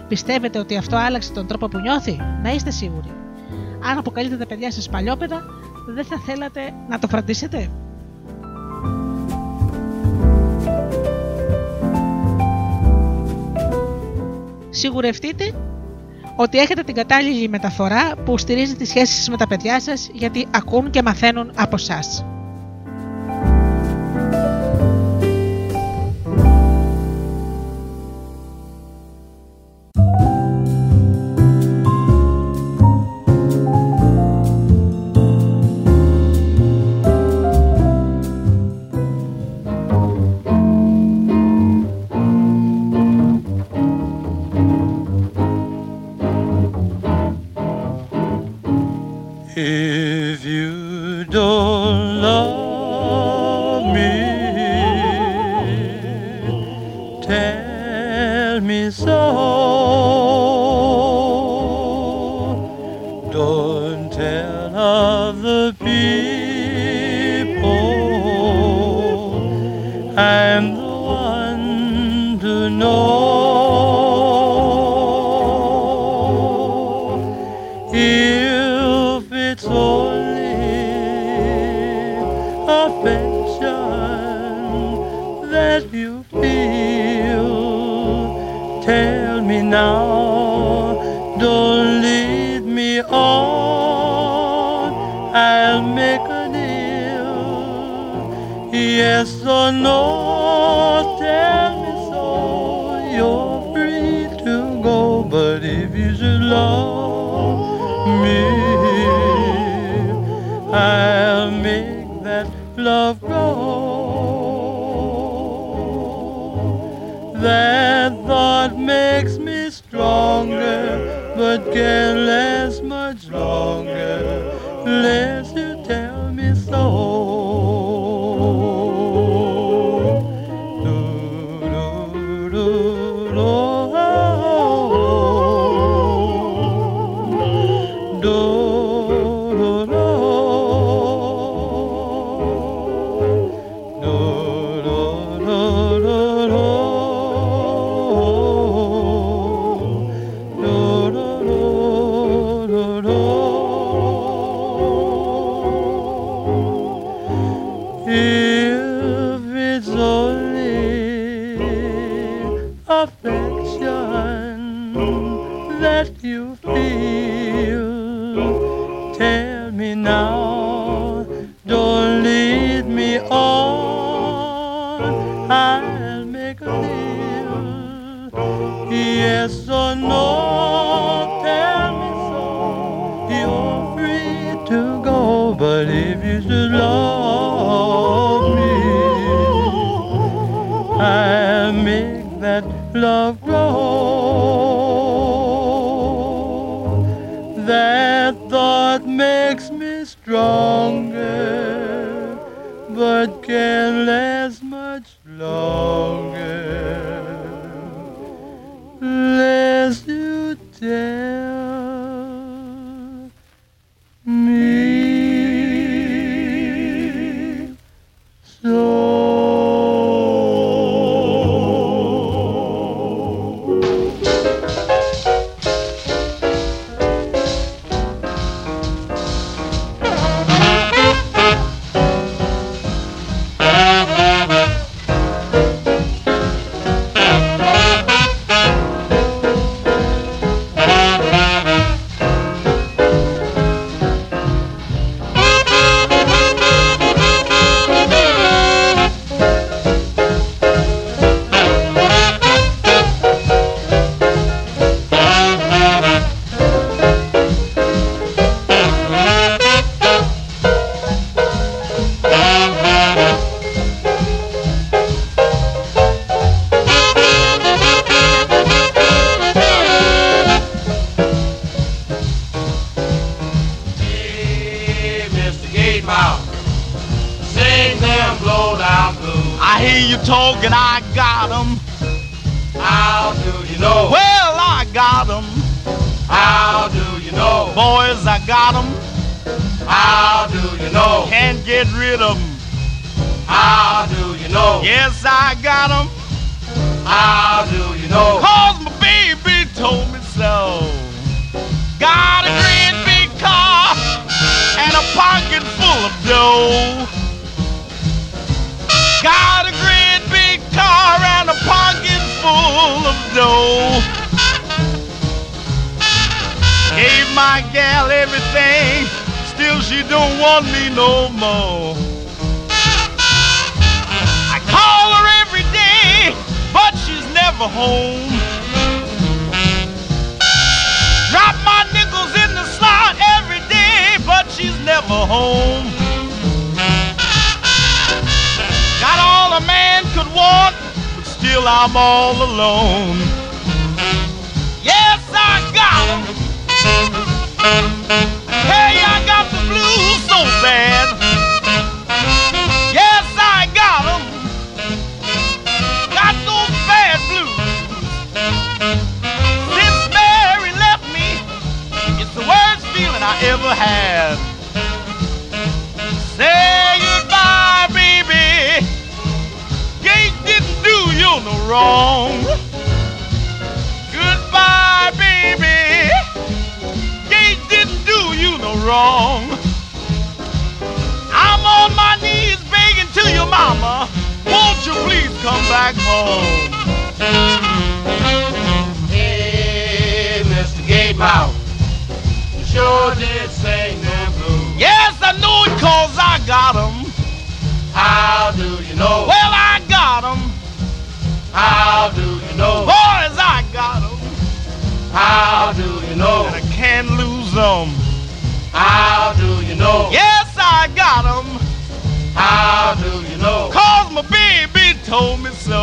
Πιστεύετε ότι αυτό άλλαξε τον τρόπο που νιώθει? Να είστε σίγουροι. Αν αποκαλείτε τα παιδιά σας παλιόπαιδα, δεν θα θέλατε να το φροντίσετε? Σιγουρευτείτε ότι έχετε την κατάλληλη μεταφορά που στηρίζει τις σχέσεις σας με τα παιδιά σας, γιατί ακούν και μαθαίνουν από εσάς. That you feel, tell me now. me on, I'll make a deal. Yes or no, tell me so, you're free to go. But if you should love me, I'll make that love grow. That thought makes me stronger, but can last much longer, unless you tell me so. Do, do, do, do, oh, do, do, do, do, do, do. sure did sing them blues. Yes, I knew it cause I got 'em. How do you know? Well, I got 'em. How do you know? Boys, I got 'em. How do you know? And I can't lose them. How do you know? Yes, I got 'em. How do you know? Cause my baby told me so.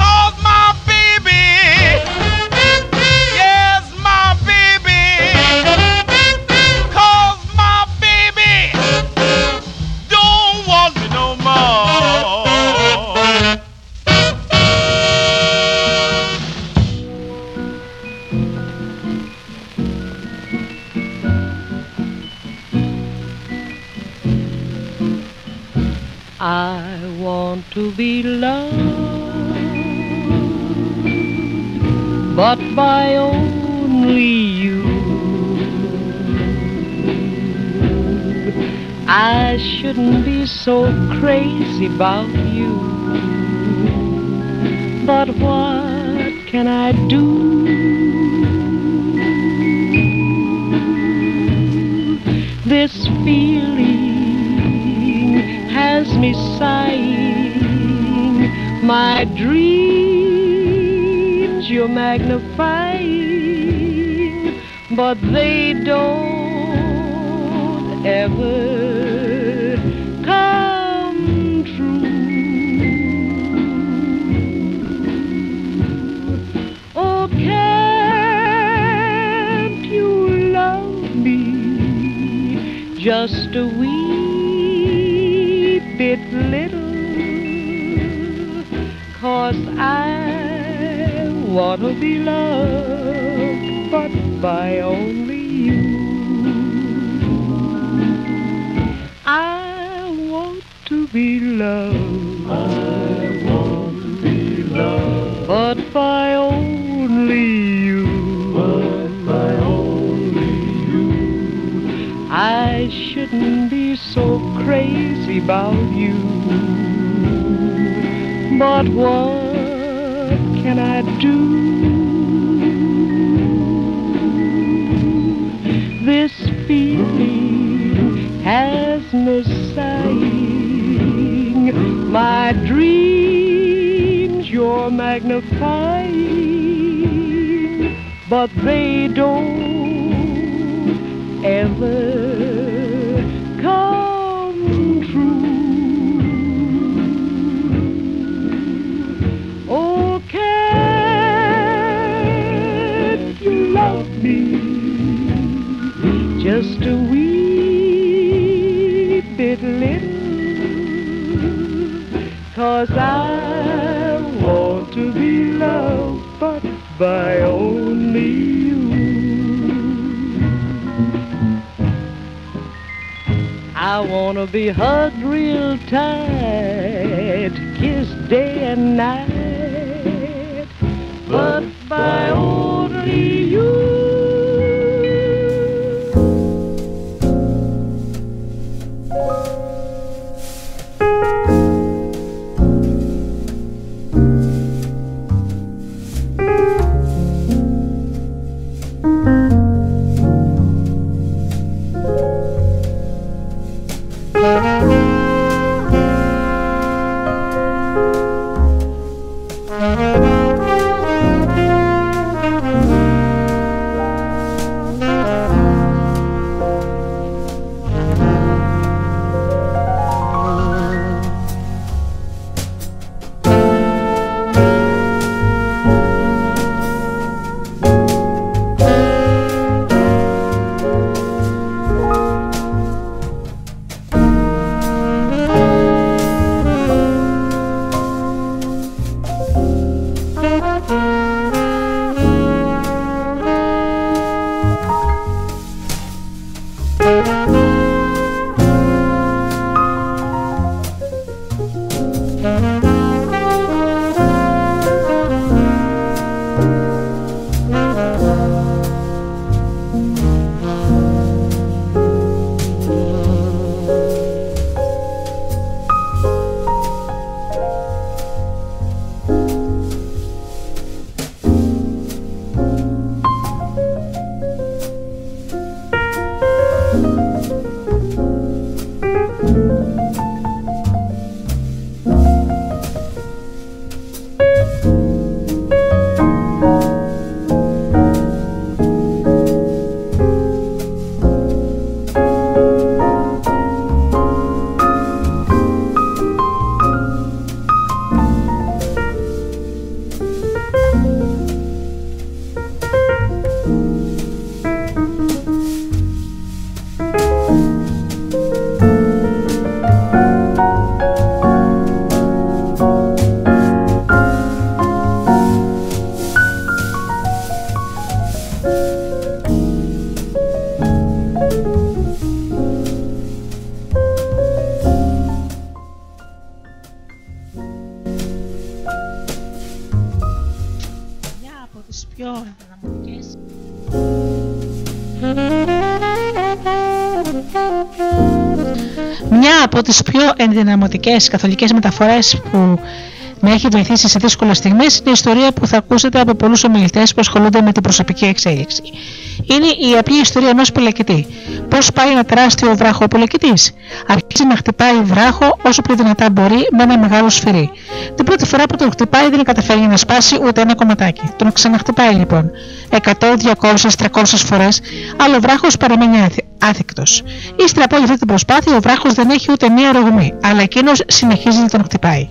Cause my baby. I want to be loved, but by only you. I shouldn't be so crazy about you, but what can I do? This feeling has me sighing, my dreams you're magnifying, but they don't ever come true. Oh, can't you love me just a wee bit little, cause I want to be loved, but by only you. I want to be loved, I want to be loved, but by only you, but by only you. I shouldn't be so crazy about you, but what can I do? This feeling has me sighing, my dreams you're magnifying, but they don't ever come true. Oh, can't you love me just a wee bit little, cause I want to be loved, but by only I wanna be hugged real tight, kissed day and night, but by only you. Μια από τις πιο ενδυναμωτικές καθολικές μεταφορές που με έχει βοηθήσει σε δύσκολες στιγμές είναι η ιστορία που θα ακούσετε από πολλούς ομιλητές που ασχολούνται με την προσωπική εξέλιξη. Είναι η απλή ιστορία ενός πελεκητή. Πώς πάει ένα τεράστιο βράχο ο πελεκητής? Αρχίζει να χτυπάει βράχο όσο πιο δυνατά μπορεί με ένα μεγάλο σφυρί. Την πρώτη φορά που τον χτυπάει δεν καταφέρει να σπάσει ούτε ένα κομματάκι. Τον ξαναχτυπάει λοιπόν 100, 200, 300 φορές, αλλά ο βράχος παραμένει άθικτος. Ύστερα από όλη αυτή την προσπάθεια ο βράχος δεν έχει ούτε μία ρογμή, αλλά εκείνος συνεχίζει να τον χτυπάει.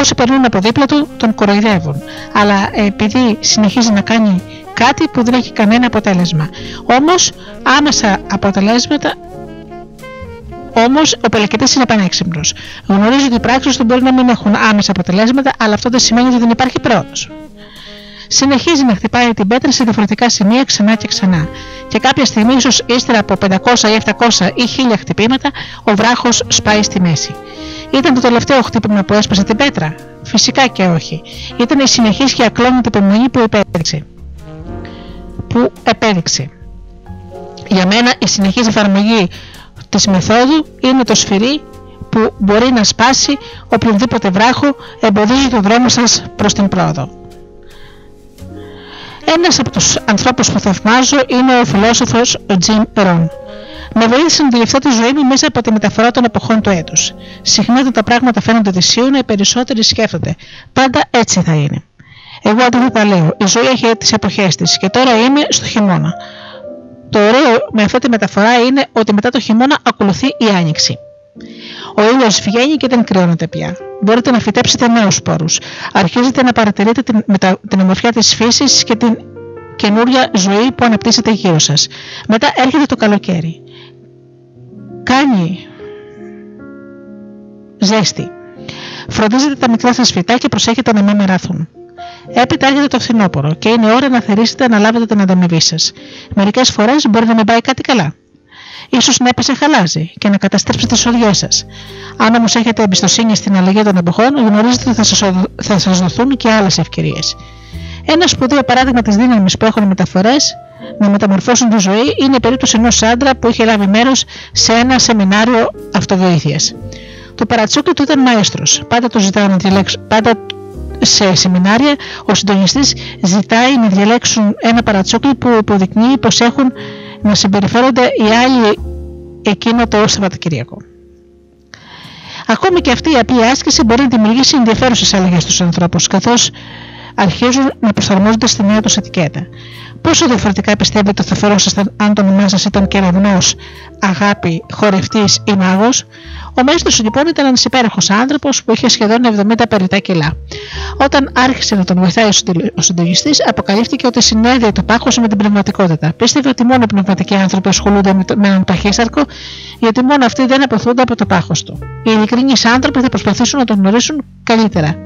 Όσοι περνούν από δίπλα του τον κοροϊδεύουν, αλλά επειδή συνεχίζει να κάνει κάτι που δεν έχει κανένα αποτέλεσμα. Όμως ο πελεκητής είναι πανέξυπνος. Γνωρίζει ότι οι πράξεις του μπορεί να μην έχουν άμεσα αποτελέσματα, αλλά αυτό δεν σημαίνει ότι δεν υπάρχει πρόοδος. Συνεχίζει να χτυπάει την πέτρα σε διαφορετικά σημεία ξανά και ξανά. Και κάποια στιγμή, ίσως ύστερα από 500 ή 700 ή 1000 χτυπήματα, ο βράχος σπάει στη μέση. Ήταν το τελευταίο χτύπημα που έσπασε την πέτρα? Φυσικά και όχι. Ήταν η συνεχής και ακλόνητη υπομονή που επέδειξε. Για μένα η συνεχής εφαρμογή της μεθόδου είναι το σφυρί που μπορεί να σπάσει οποιονδήποτε βράχο εμποδίζει τον δρόμο σας προς την πρόοδο. Ένας από τους ανθρώπους που θαυμάζω είναι ο φιλόσοφος ο Τζιμ Ρον. Με βοήθησε να αντιληφθώ τη ζωή μου μέσα από τη μεταφορά των εποχών του έτους. Συχνά όταν τα πράγματα φαίνονται δυσίωνα, οι περισσότεροι σκέφτονται. Πάντα έτσι θα είναι. Εγώ αντίθετα λέω, η ζωή έχει τις εποχές της και τώρα είμαι στο χειμώνα. Το ωραίο με αυτή τη μεταφορά είναι ότι μετά το χειμώνα ακολουθεί η άνοιξη. Ο ήλιος βγαίνει και δεν κρυώνεται πια. Μπορείτε να φυτέψετε νέους σπόρους. Αρχίζετε να παρατηρείτε την ομορφιά της φύσης και την καινούρια ζωή που αναπτύσσεται γύρω σας. Μετά έρχεται το καλοκαίρι. Κάνει ζέστη. Φροντίζετε τα μικρά σας φυτά και προσέχετε να μην μεράθουν. Έπειτα έρχεται το φθινόπωρο και είναι ώρα να θερίσετε να λάβετε την ανταμοιβή σας. Μερικές φορές μπορεί να μην πάει κάτι καλά. Ίσως να έπεσε χαλάζι και να καταστρέψετε τις σωδιές σας. Αν όμως έχετε εμπιστοσύνη στην αλλαγή των εποχών, γνωρίζετε ότι θα σας δοθούν και άλλες ευκαιρίες. Ένα σπουδαίο παράδειγμα της δύναμης που έχουν οι μεταφορές να μεταμορφώσουν τη ζωή είναι η περίπτωση ενός άντρα που είχε λάβει μέρος σε ένα σεμινάριο αυτοβοήθειας. Το παρατσούκι του ήταν μαέστρος. Σε σεμινάρια, ο συντονιστής ζητάει να διαλέξουν ένα παρατσούκλι που υποδεικνύει πως έχουν να συμπεριφέρονται οι άλλοι εκείνο το Σαββατοκύριακο. Ακόμη και αυτή η απλή άσκηση μπορεί να δημιουργήσει ενδιαφέρουσες αλλαγές στους ανθρώπους, καθώς αρχίζουν να προσαρμόζονται στη νέα τους ετικέτα. Πόσο διαφορετικά πιστεύετε ότι θα φερόσασταν αν το όνομά σας ήταν Κεραυνός, Αγάπη, Χορευτής ή Μάγος? Ο μέστρος λοιπόν ήταν ένας υπέροχος άνθρωπος που είχε σχεδόν 70 περιτά κιλά. Όταν άρχισε να τον βοηθάει ο συντονιστής, αποκαλύφθηκε ότι συνέδεε το πάχος με την πνευματικότητα. Πίστευε ότι μόνο πνευματικοί άνθρωποι ασχολούνται με έναν παχύσαρκο, γιατί μόνο αυτοί δεν αποθούνται από το πάχος του. Οι ειλικρινείς άνθρωποι θα προσπαθήσουν να τον γνωρίσουν καλύτερα.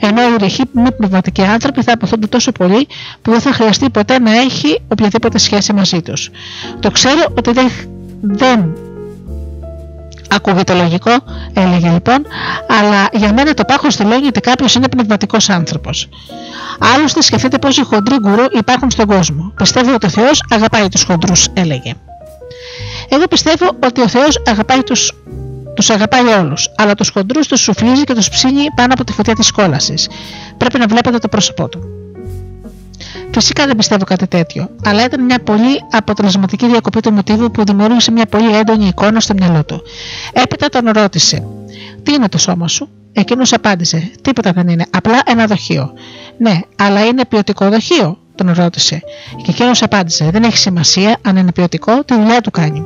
Ενώ οι ρηχοί μη πνευματικοί άνθρωποι θα αποθούνται τόσο πολύ που δεν θα χρειαστεί ποτέ να έχει οποιαδήποτε σχέση μαζί τους. Το ξέρω ότι δεν ακούγεται λογικό, έλεγε λοιπόν, αλλά για μένα το πάχος δηλώνει ότι κάποιος είναι πνευματικός άνθρωπος. Άλλωστε, σκεφτείτε πόσοι χοντροί γκουρού υπάρχουν στον κόσμο. Πιστεύω ότι ο Θεός αγαπάει τους χοντρούς, έλεγε. Εγώ πιστεύω ότι ο Θεός αγαπάει τους αγαπάει όλους, αλλά τους χοντρούς τους σουφλίζει και τους ψήνει πάνω από τη φωτιά της κόλασης. Πρέπει να βλέπετε το πρόσωπό του. Φυσικά δεν πιστεύω κάτι τέτοιο, αλλά ήταν μια πολύ αποτελεσματική διακοπή του μοτίβου που δημιούργησε μια πολύ έντονη εικόνα στο μυαλό του. Έπειτα τον ρώτησε: «Τι είναι το σώμα σου?» Εκείνος απάντησε: «Τίποτα δεν είναι, απλά ένα δοχείο». «Ναι, αλλά είναι ποιοτικό δοχείο?» τον ρώτησε. Και εκείνος απάντησε: «Δεν έχει σημασία αν είναι ποιοτικό, τη δουλειά του κάνει».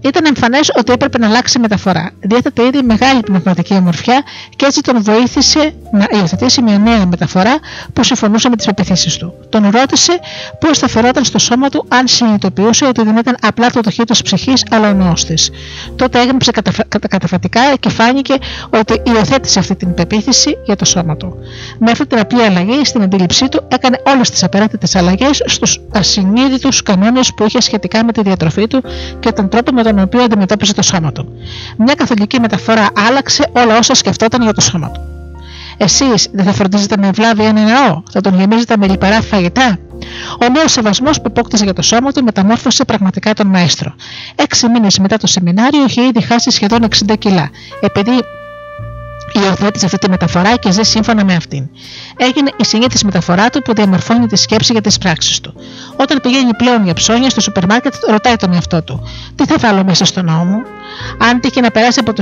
Ήταν εμφανές ότι έπρεπε να αλλάξει μεταφορά. Διέθετε ήδη μεγάλη πνευματική ομορφιά και έτσι τον βοήθησε να υιοθετήσει μια νέα μεταφορά που συμφωνούσε με τις πεποιθήσεις του. Τον ρώτησε πώς θα φερόταν στο σώμα του αν συνειδητοποιούσε ότι δεν ήταν απλά το δοχείο της ψυχής αλλά ο νόος της. Τότε έγνεψε καταφατικά και φάνηκε ότι υιοθέτησε αυτή την πεποίθηση για το σώμα του. Με αυτή την απλή αλλαγή στην αντίληψή του έκανε όλες τις απαραίτητες αλλαγές στους ασυνείδητους κανόνες που είχε σχετικά με τη διατροφή του και τον τρόπο με τον οποίο αντιμετώπιζε το σώμα του. Μια καθολική μεταφορά άλλαξε όλα όσα σκεφτόταν για το σώμα του. Εσείς δεν θα φροντίζετε με ευλάβεια ένα ναό, θα τον γεμίζετε με λιπαρά φαγητά, Ο νέος σεβασμός που υπόκτησε για το σώμα του μεταμόρφωσε πραγματικά τον μαέστρο. 6 μήνες μετά το σεμινάριο είχε ήδη χάσει σχεδόν 60 κιλά, επειδή υιοθέτησε αυτή τη μεταφορά και ζει σύμφωνα με αυτήν. Έγινε η συνήθις μεταφορά του που διαμορφώνει τη σκέψη για τις πράξεις του. Όταν πηγαίνει πλέον για ψώνια στο σούπερ μάρκετ, ρωτάει τον εαυτό του: τι θα βάλω μέσα στο νόμο μου? Αν τύχει να περάσει από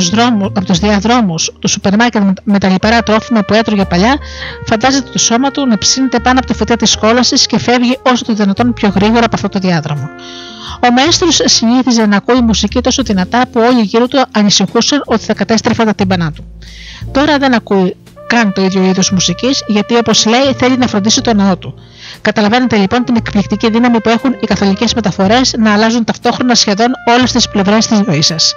τους διαδρόμους του σούπερ μάρκετ με τα λιπαρά τρόφιμα που έτρωγε παλιά, φαντάζεται το σώμα του να ψήνεται πάνω από τη φωτιά της κόλασης και φεύγει όσο το δυνατόν πιο γρήγορα από αυτό το διάδρομο. Ο μέστρος συνήθιζε να ακούει μουσική τόσο δυνατά που όλοι γύρω του ανησυχούσαν ότι θα κατέστρεφαν τα τύμπανά του. Τώρα δεν ακούει καν το ίδιο είδος μουσικής, γιατί όπως λέει θέλει να φροντίσει τον ναό του. Καταλαβαίνετε λοιπόν την εκπληκτική δύναμη που έχουν οι καθολικές μεταφορές να αλλάζουν ταυτόχρονα σχεδόν όλες τις πλευρές της ζωής σας.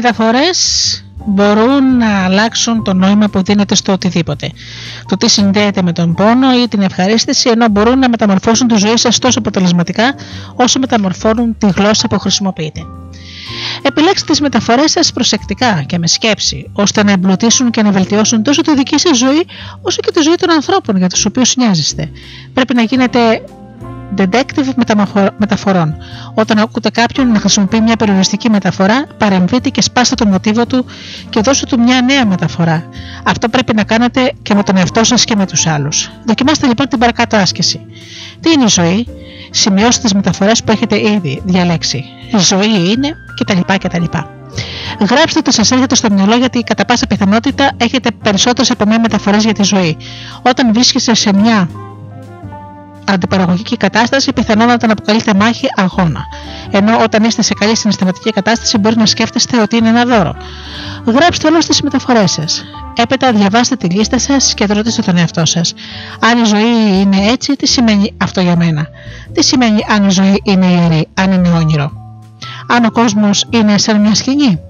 μεταφορές μπορούν να αλλάξουν το νόημα που δίνεται στο οτιδήποτε. Το τι συνδέεται με τον πόνο ή την ευχαρίστηση, ενώ μπορούν να μεταμορφώσουν τη ζωή σας τόσο αποτελεσματικά όσο μεταμορφώνουν τη γλώσσα που χρησιμοποιείτε. Επιλέξτε τις μεταφορές σας προσεκτικά και με σκέψη, ώστε να εμπλουτίσουν και να βελτιώσουν τόσο τη δική σας ζωή, όσο και τη ζωή των ανθρώπων για τους οποίους νοιάζεστε. Πρέπει να γίνετε detective μεταφορών. Όταν ακούτε κάποιον να χρησιμοποιεί μια περιοριστική μεταφορά, παρεμβείτε και σπάστε το μοτίβο του και δώστε του μια νέα μεταφορά. Αυτό πρέπει να κάνετε και με τον εαυτό σας και με τους άλλους. Δοκιμάστε λοιπόν την παρακάτω άσκηση. Τι είναι η ζωή? Σημειώστε τις μεταφορές που έχετε ήδη διαλέξει. Η ζωή είναι κτλ. Γράψτε ό,τι σας έρχεται στο μυαλό, γιατί κατά πάσα πιθανότητα έχετε περισσότερες από μια μεταφορές για τη ζωή. Όταν βρίσκεστε σε μια αντιπαραγωγική κατάσταση, πιθανότατα να αποκαλείται μάχη αγώνα. Ενώ όταν είστε σε καλή συναισθηματική κατάσταση, μπορεί να σκέφτεστε ότι είναι ένα δώρο. Γράψτε όλες τις μεταφορές σας. Έπειτα, διαβάστε τη λίστα σας και ρωτήστε τον εαυτό σας. Αν η ζωή είναι έτσι, τι σημαίνει αυτό για μένα? Τι σημαίνει αν η ζωή είναι ιερή, αν είναι όνειρο? Αν ο κόσμος είναι σαν μια σκηνή?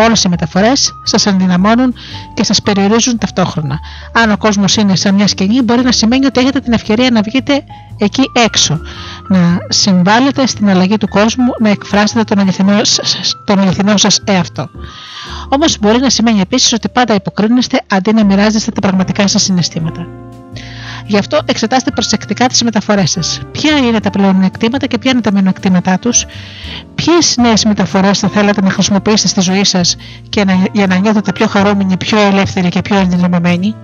Όλες οι μεταφορές σας ενδυναμώνουν και σας περιορίζουν ταυτόχρονα. Αν ο κόσμος είναι σαν μια σκηνή, μπορεί να σημαίνει ότι έχετε την ευκαιρία να βγείτε εκεί έξω, να συμβάλλετε στην αλλαγή του κόσμου, να εκφράσετε τον αληθινό σας εαυτό. Όμως μπορεί να σημαίνει επίσης ότι πάντα υποκρίνεστε αντί να μοιράζεστε τα πραγματικά σας συναισθήματα. Γι' αυτό εξετάστε προσεκτικά τις μεταφορές σας. Ποια είναι τα πλεονεκτήματα και ποια είναι τα μειονεκτήματά τους? Ποιες νέες μεταφορές θα θέλατε να χρησιμοποιήσετε στη ζωή σας για να νιώθετε πιο χαρούμενοι, πιο ελεύθεροι και πιο ενδυναμωμένοι?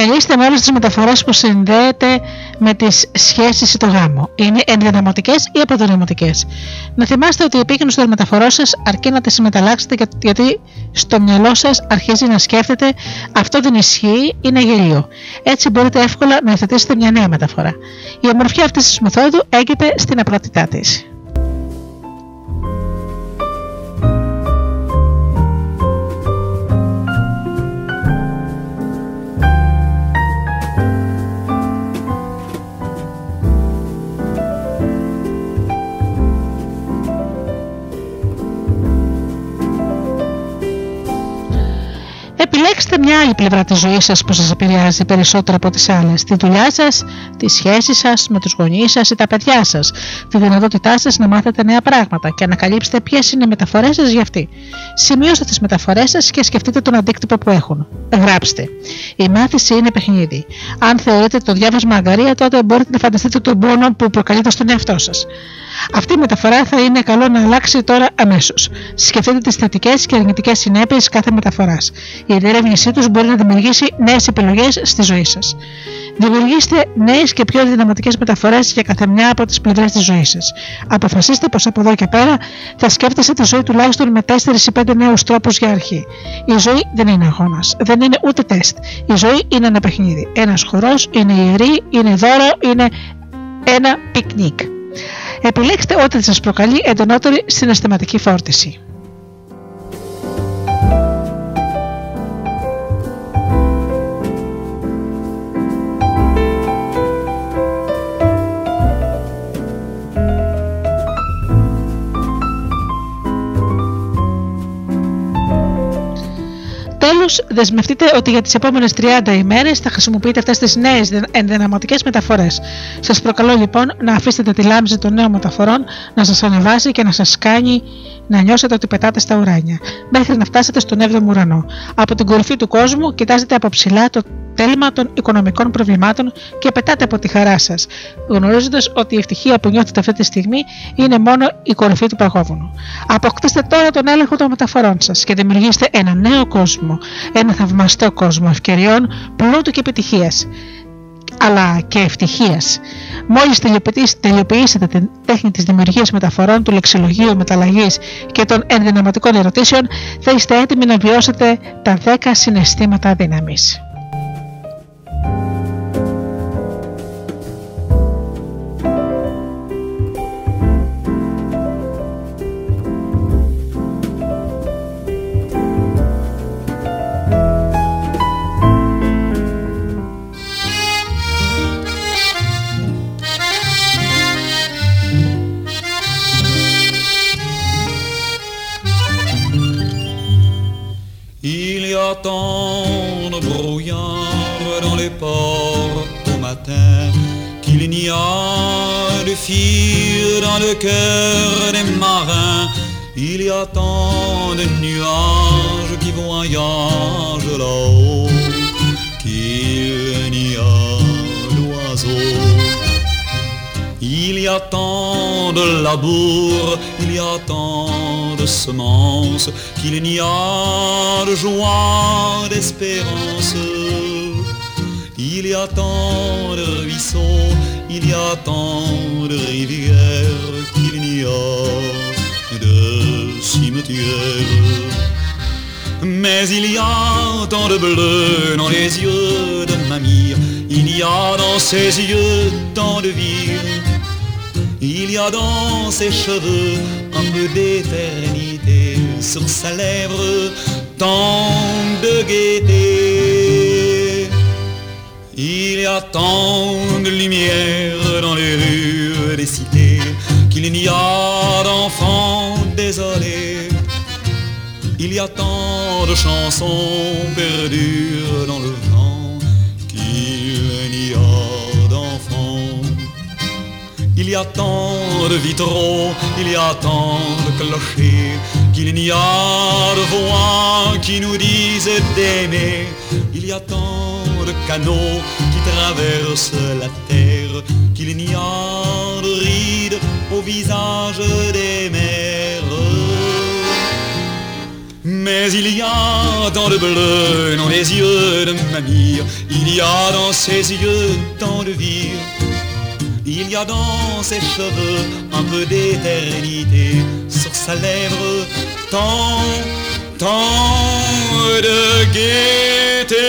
Μια λίστα με όλες τις μεταφορές που συνδέεται με τις σχέσεις ή το γάμο. Είναι ενδυναμωτικές ή αποδυναμωτικές? Να θυμάστε ότι η επίγνωση των μεταφορών σας αρκεί να τις μεταλλάξετε, γιατί στο μυαλό σας αρχίζει να σκέφτεται «αυτό δεν ισχύει, είναι γελίο». Έτσι μπορείτε εύκολα να υιοθετήσετε μια νέα μεταφορά. Η ομορφιά αυτής της μεθόδου έγκυται στην απλότητά της. Επιλέξτε μια άλλη πλευρά της ζωής σας που σας επηρεάζει περισσότερο από τις άλλες. Τη δουλειά σας, τη σχέση σας με τους γονείς σας ή τα παιδιά σας, τη δυνατότητά σας να μάθετε νέα πράγματα και ανακαλύψτε ποιες είναι οι μεταφορές σας για αυτή. Σημειώστε τις μεταφορές σας και σκεφτείτε τον αντίκτυπο που έχουν. Γράψτε. Η μάθηση είναι παιχνίδι. Αν θεωρείτε το διάβασμα αγκαρία, τότε μπορείτε να φανταστείτε τον πόνο που προκαλείται στον εαυτό σας. Αυτή η μεταφορά θα είναι καλό να αλλάξει τώρα αμέσως. Σκεφτείτε τις θετικές και αρνητικές συνέπειες κάθε μεταφοράς. Η διερεύνησή τους μπορεί να δημιουργήσει νέες επιλογές στη ζωή σας. Δημιουργήστε νέες και πιο δυναμωτικές μεταφορές για κάθε μια από τις πλευρές της ζωής σας. Αποφασίστε πως από εδώ και πέρα θα σκέφτεστε τη ζωή τουλάχιστον με 4 ή 5 νέους τρόπους για αρχή. Η ζωή δεν είναι αγώνας, δεν είναι ούτε τεστ. Η ζωή είναι ένα παιχνίδι. Ένας χορός, είναι ιερή, είναι δώρο, είναι ένα πικνίκ. Επιλέξτε ό,τι σας προκαλεί εντονότερη συναισθηματική φόρτιση. Holmes, δεσμευτείτε ότι για τις επόμενες 30 ημέρες θα χρησιμοποιείτε αυτές τις νέες ενδυναμωτικές μεταφορές. Σας προκαλώ λοιπόν να αφήσετε τη λάμψη των νέων μεταφορών να σας ανεβάσει και να σας κάνει να νιώσετε ότι πετάτε στα ουράνια, μέχρι να φτάσετε στον 7ο ουρανό. Από την κορυφή του κόσμου κοιτάζετε από ψηλά το τέλμα των οικονομικών προβλημάτων και πετάτε από τη χαρά σας, γνωρίζοντας ότι η ευτυχία που νιώθετε αυτή τη στιγμή είναι μόνο η κορυφή του παγόβουνου. Αποκτήστε τώρα τον έλεγχο των μεταφορών σας και δημιουργήστε ένα νέο κόσμο, ένα θαυμαστό κόσμο ευκαιριών, πλούτου και επιτυχίας, αλλά και ευτυχίας. Μόλις τελειοποιήσετε την τέχνη της δημιουργίας μεταφορών, του λεξιλογίου μεταλλαγής και των ενδυναματικών ερωτήσεων, θα είστε έτοιμοι να βιώσετε τα 10 συναισθήματα δύναμης. Il y a tant de brouillard dans les ports au matin qu'il n'y a de fire dans le cœur des marins. Il y a tant de nuages qui voyagent là-haut qu'il n'y a d'oiseaux. Il y a tant de labour, il y a tant de semences, qu'il n'y a de joie, d'espérance. Il y a tant de ruisseaux, il y a tant de rivières, qu'il n'y a de cimetières. Mais il y a tant de bleu dans les yeux de mamie, il y a dans ses yeux tant de vie. Il y a dans ses cheveux un peu d'éternité, sur sa lèvre tant de gaieté. Il y a tant de lumière dans les rues des cités, qu'il n'y a d'enfants désolés. Il y a tant de chansons perdues dans le vent, qu'il n'y a d'enfants. Il y a tant de vitraux, il y a tant de clochers, qu'il n'y a de voix qui nous disent d'aimer. Il y a tant de canaux qui traversent la terre, qu'il n'y a de rides au visage des mers. Mais il y a tant de bleu dans les yeux de mamie, il y a dans ses yeux tant de vie. Il y a dans ses cheveux un peu d'éternité, sur sa lèvre tant, tant de gaieté.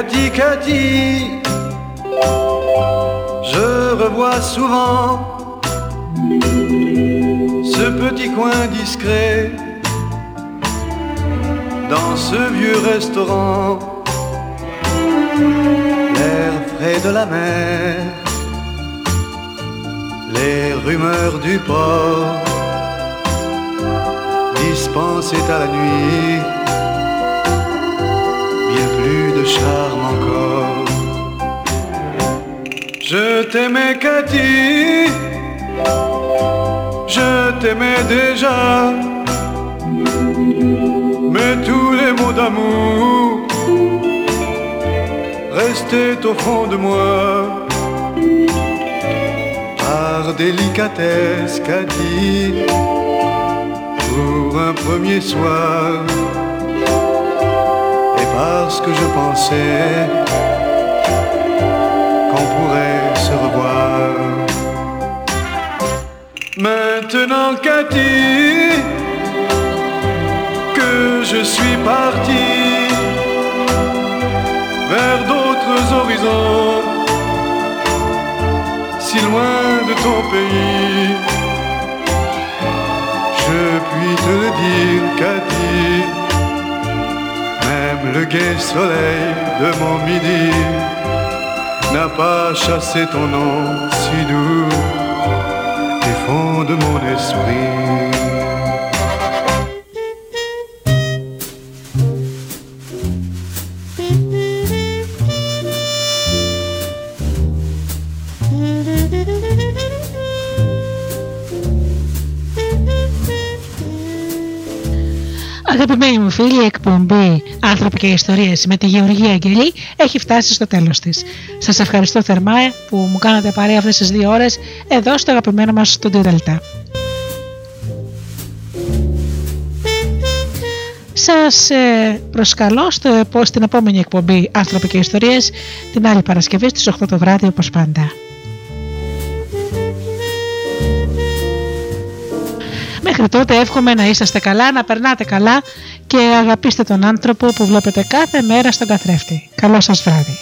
Kadi, Kadi, je revois souvent ce petit coin discret dans ce vieux restaurant. L'air frais de la mer, les rumeurs du port dispensaient à la nuit de charme encore. Je t'aimais Cathy, je t'aimais déjà, mais tous les mots d'amour restaient au fond de moi. Par délicatesse Cathy, pour un premier soir, parce que je pensais qu'on pourrait se revoir. Maintenant Cathy, que je suis parti vers d'autres horizons, si loin de ton pays. Je puis te le dire, Cathy, même le gai soleil de mon midi n'a pas chassé ton nom si doux des fonds de mon esprit. Αγαπημένοι μου φίλοι, η εκπομπή «Άνθρωποι και Ιστορίες» με τη Γεωργία Αγγελή έχει φτάσει στο τέλος της. Σας ευχαριστώ θερμά που μου κάνατε παρέα αυτές τις 2 ώρες εδώ στο αγαπημένο μας Studio Delta. Σας προσκαλώ στην επόμενη εκπομπή «Άνθρωποι και Ιστορίες» την άλλη Παρασκευή στις 8 το βράδυ όπως πάντα. Μέχρι τότε εύχομαι να είσαστε καλά, να περνάτε καλά και αγαπήστε τον άνθρωπο που βλέπετε κάθε μέρα στον καθρέφτη. Καλό σας βράδυ.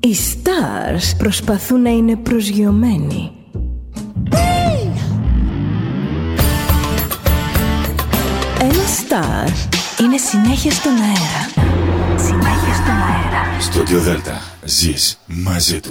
Οι stars προσπαθούν να είναι προσγειωμένοι. Ένα στάρ είναι συνέχεια στον αέρα. Studio Delta. Ζεις μαζί του.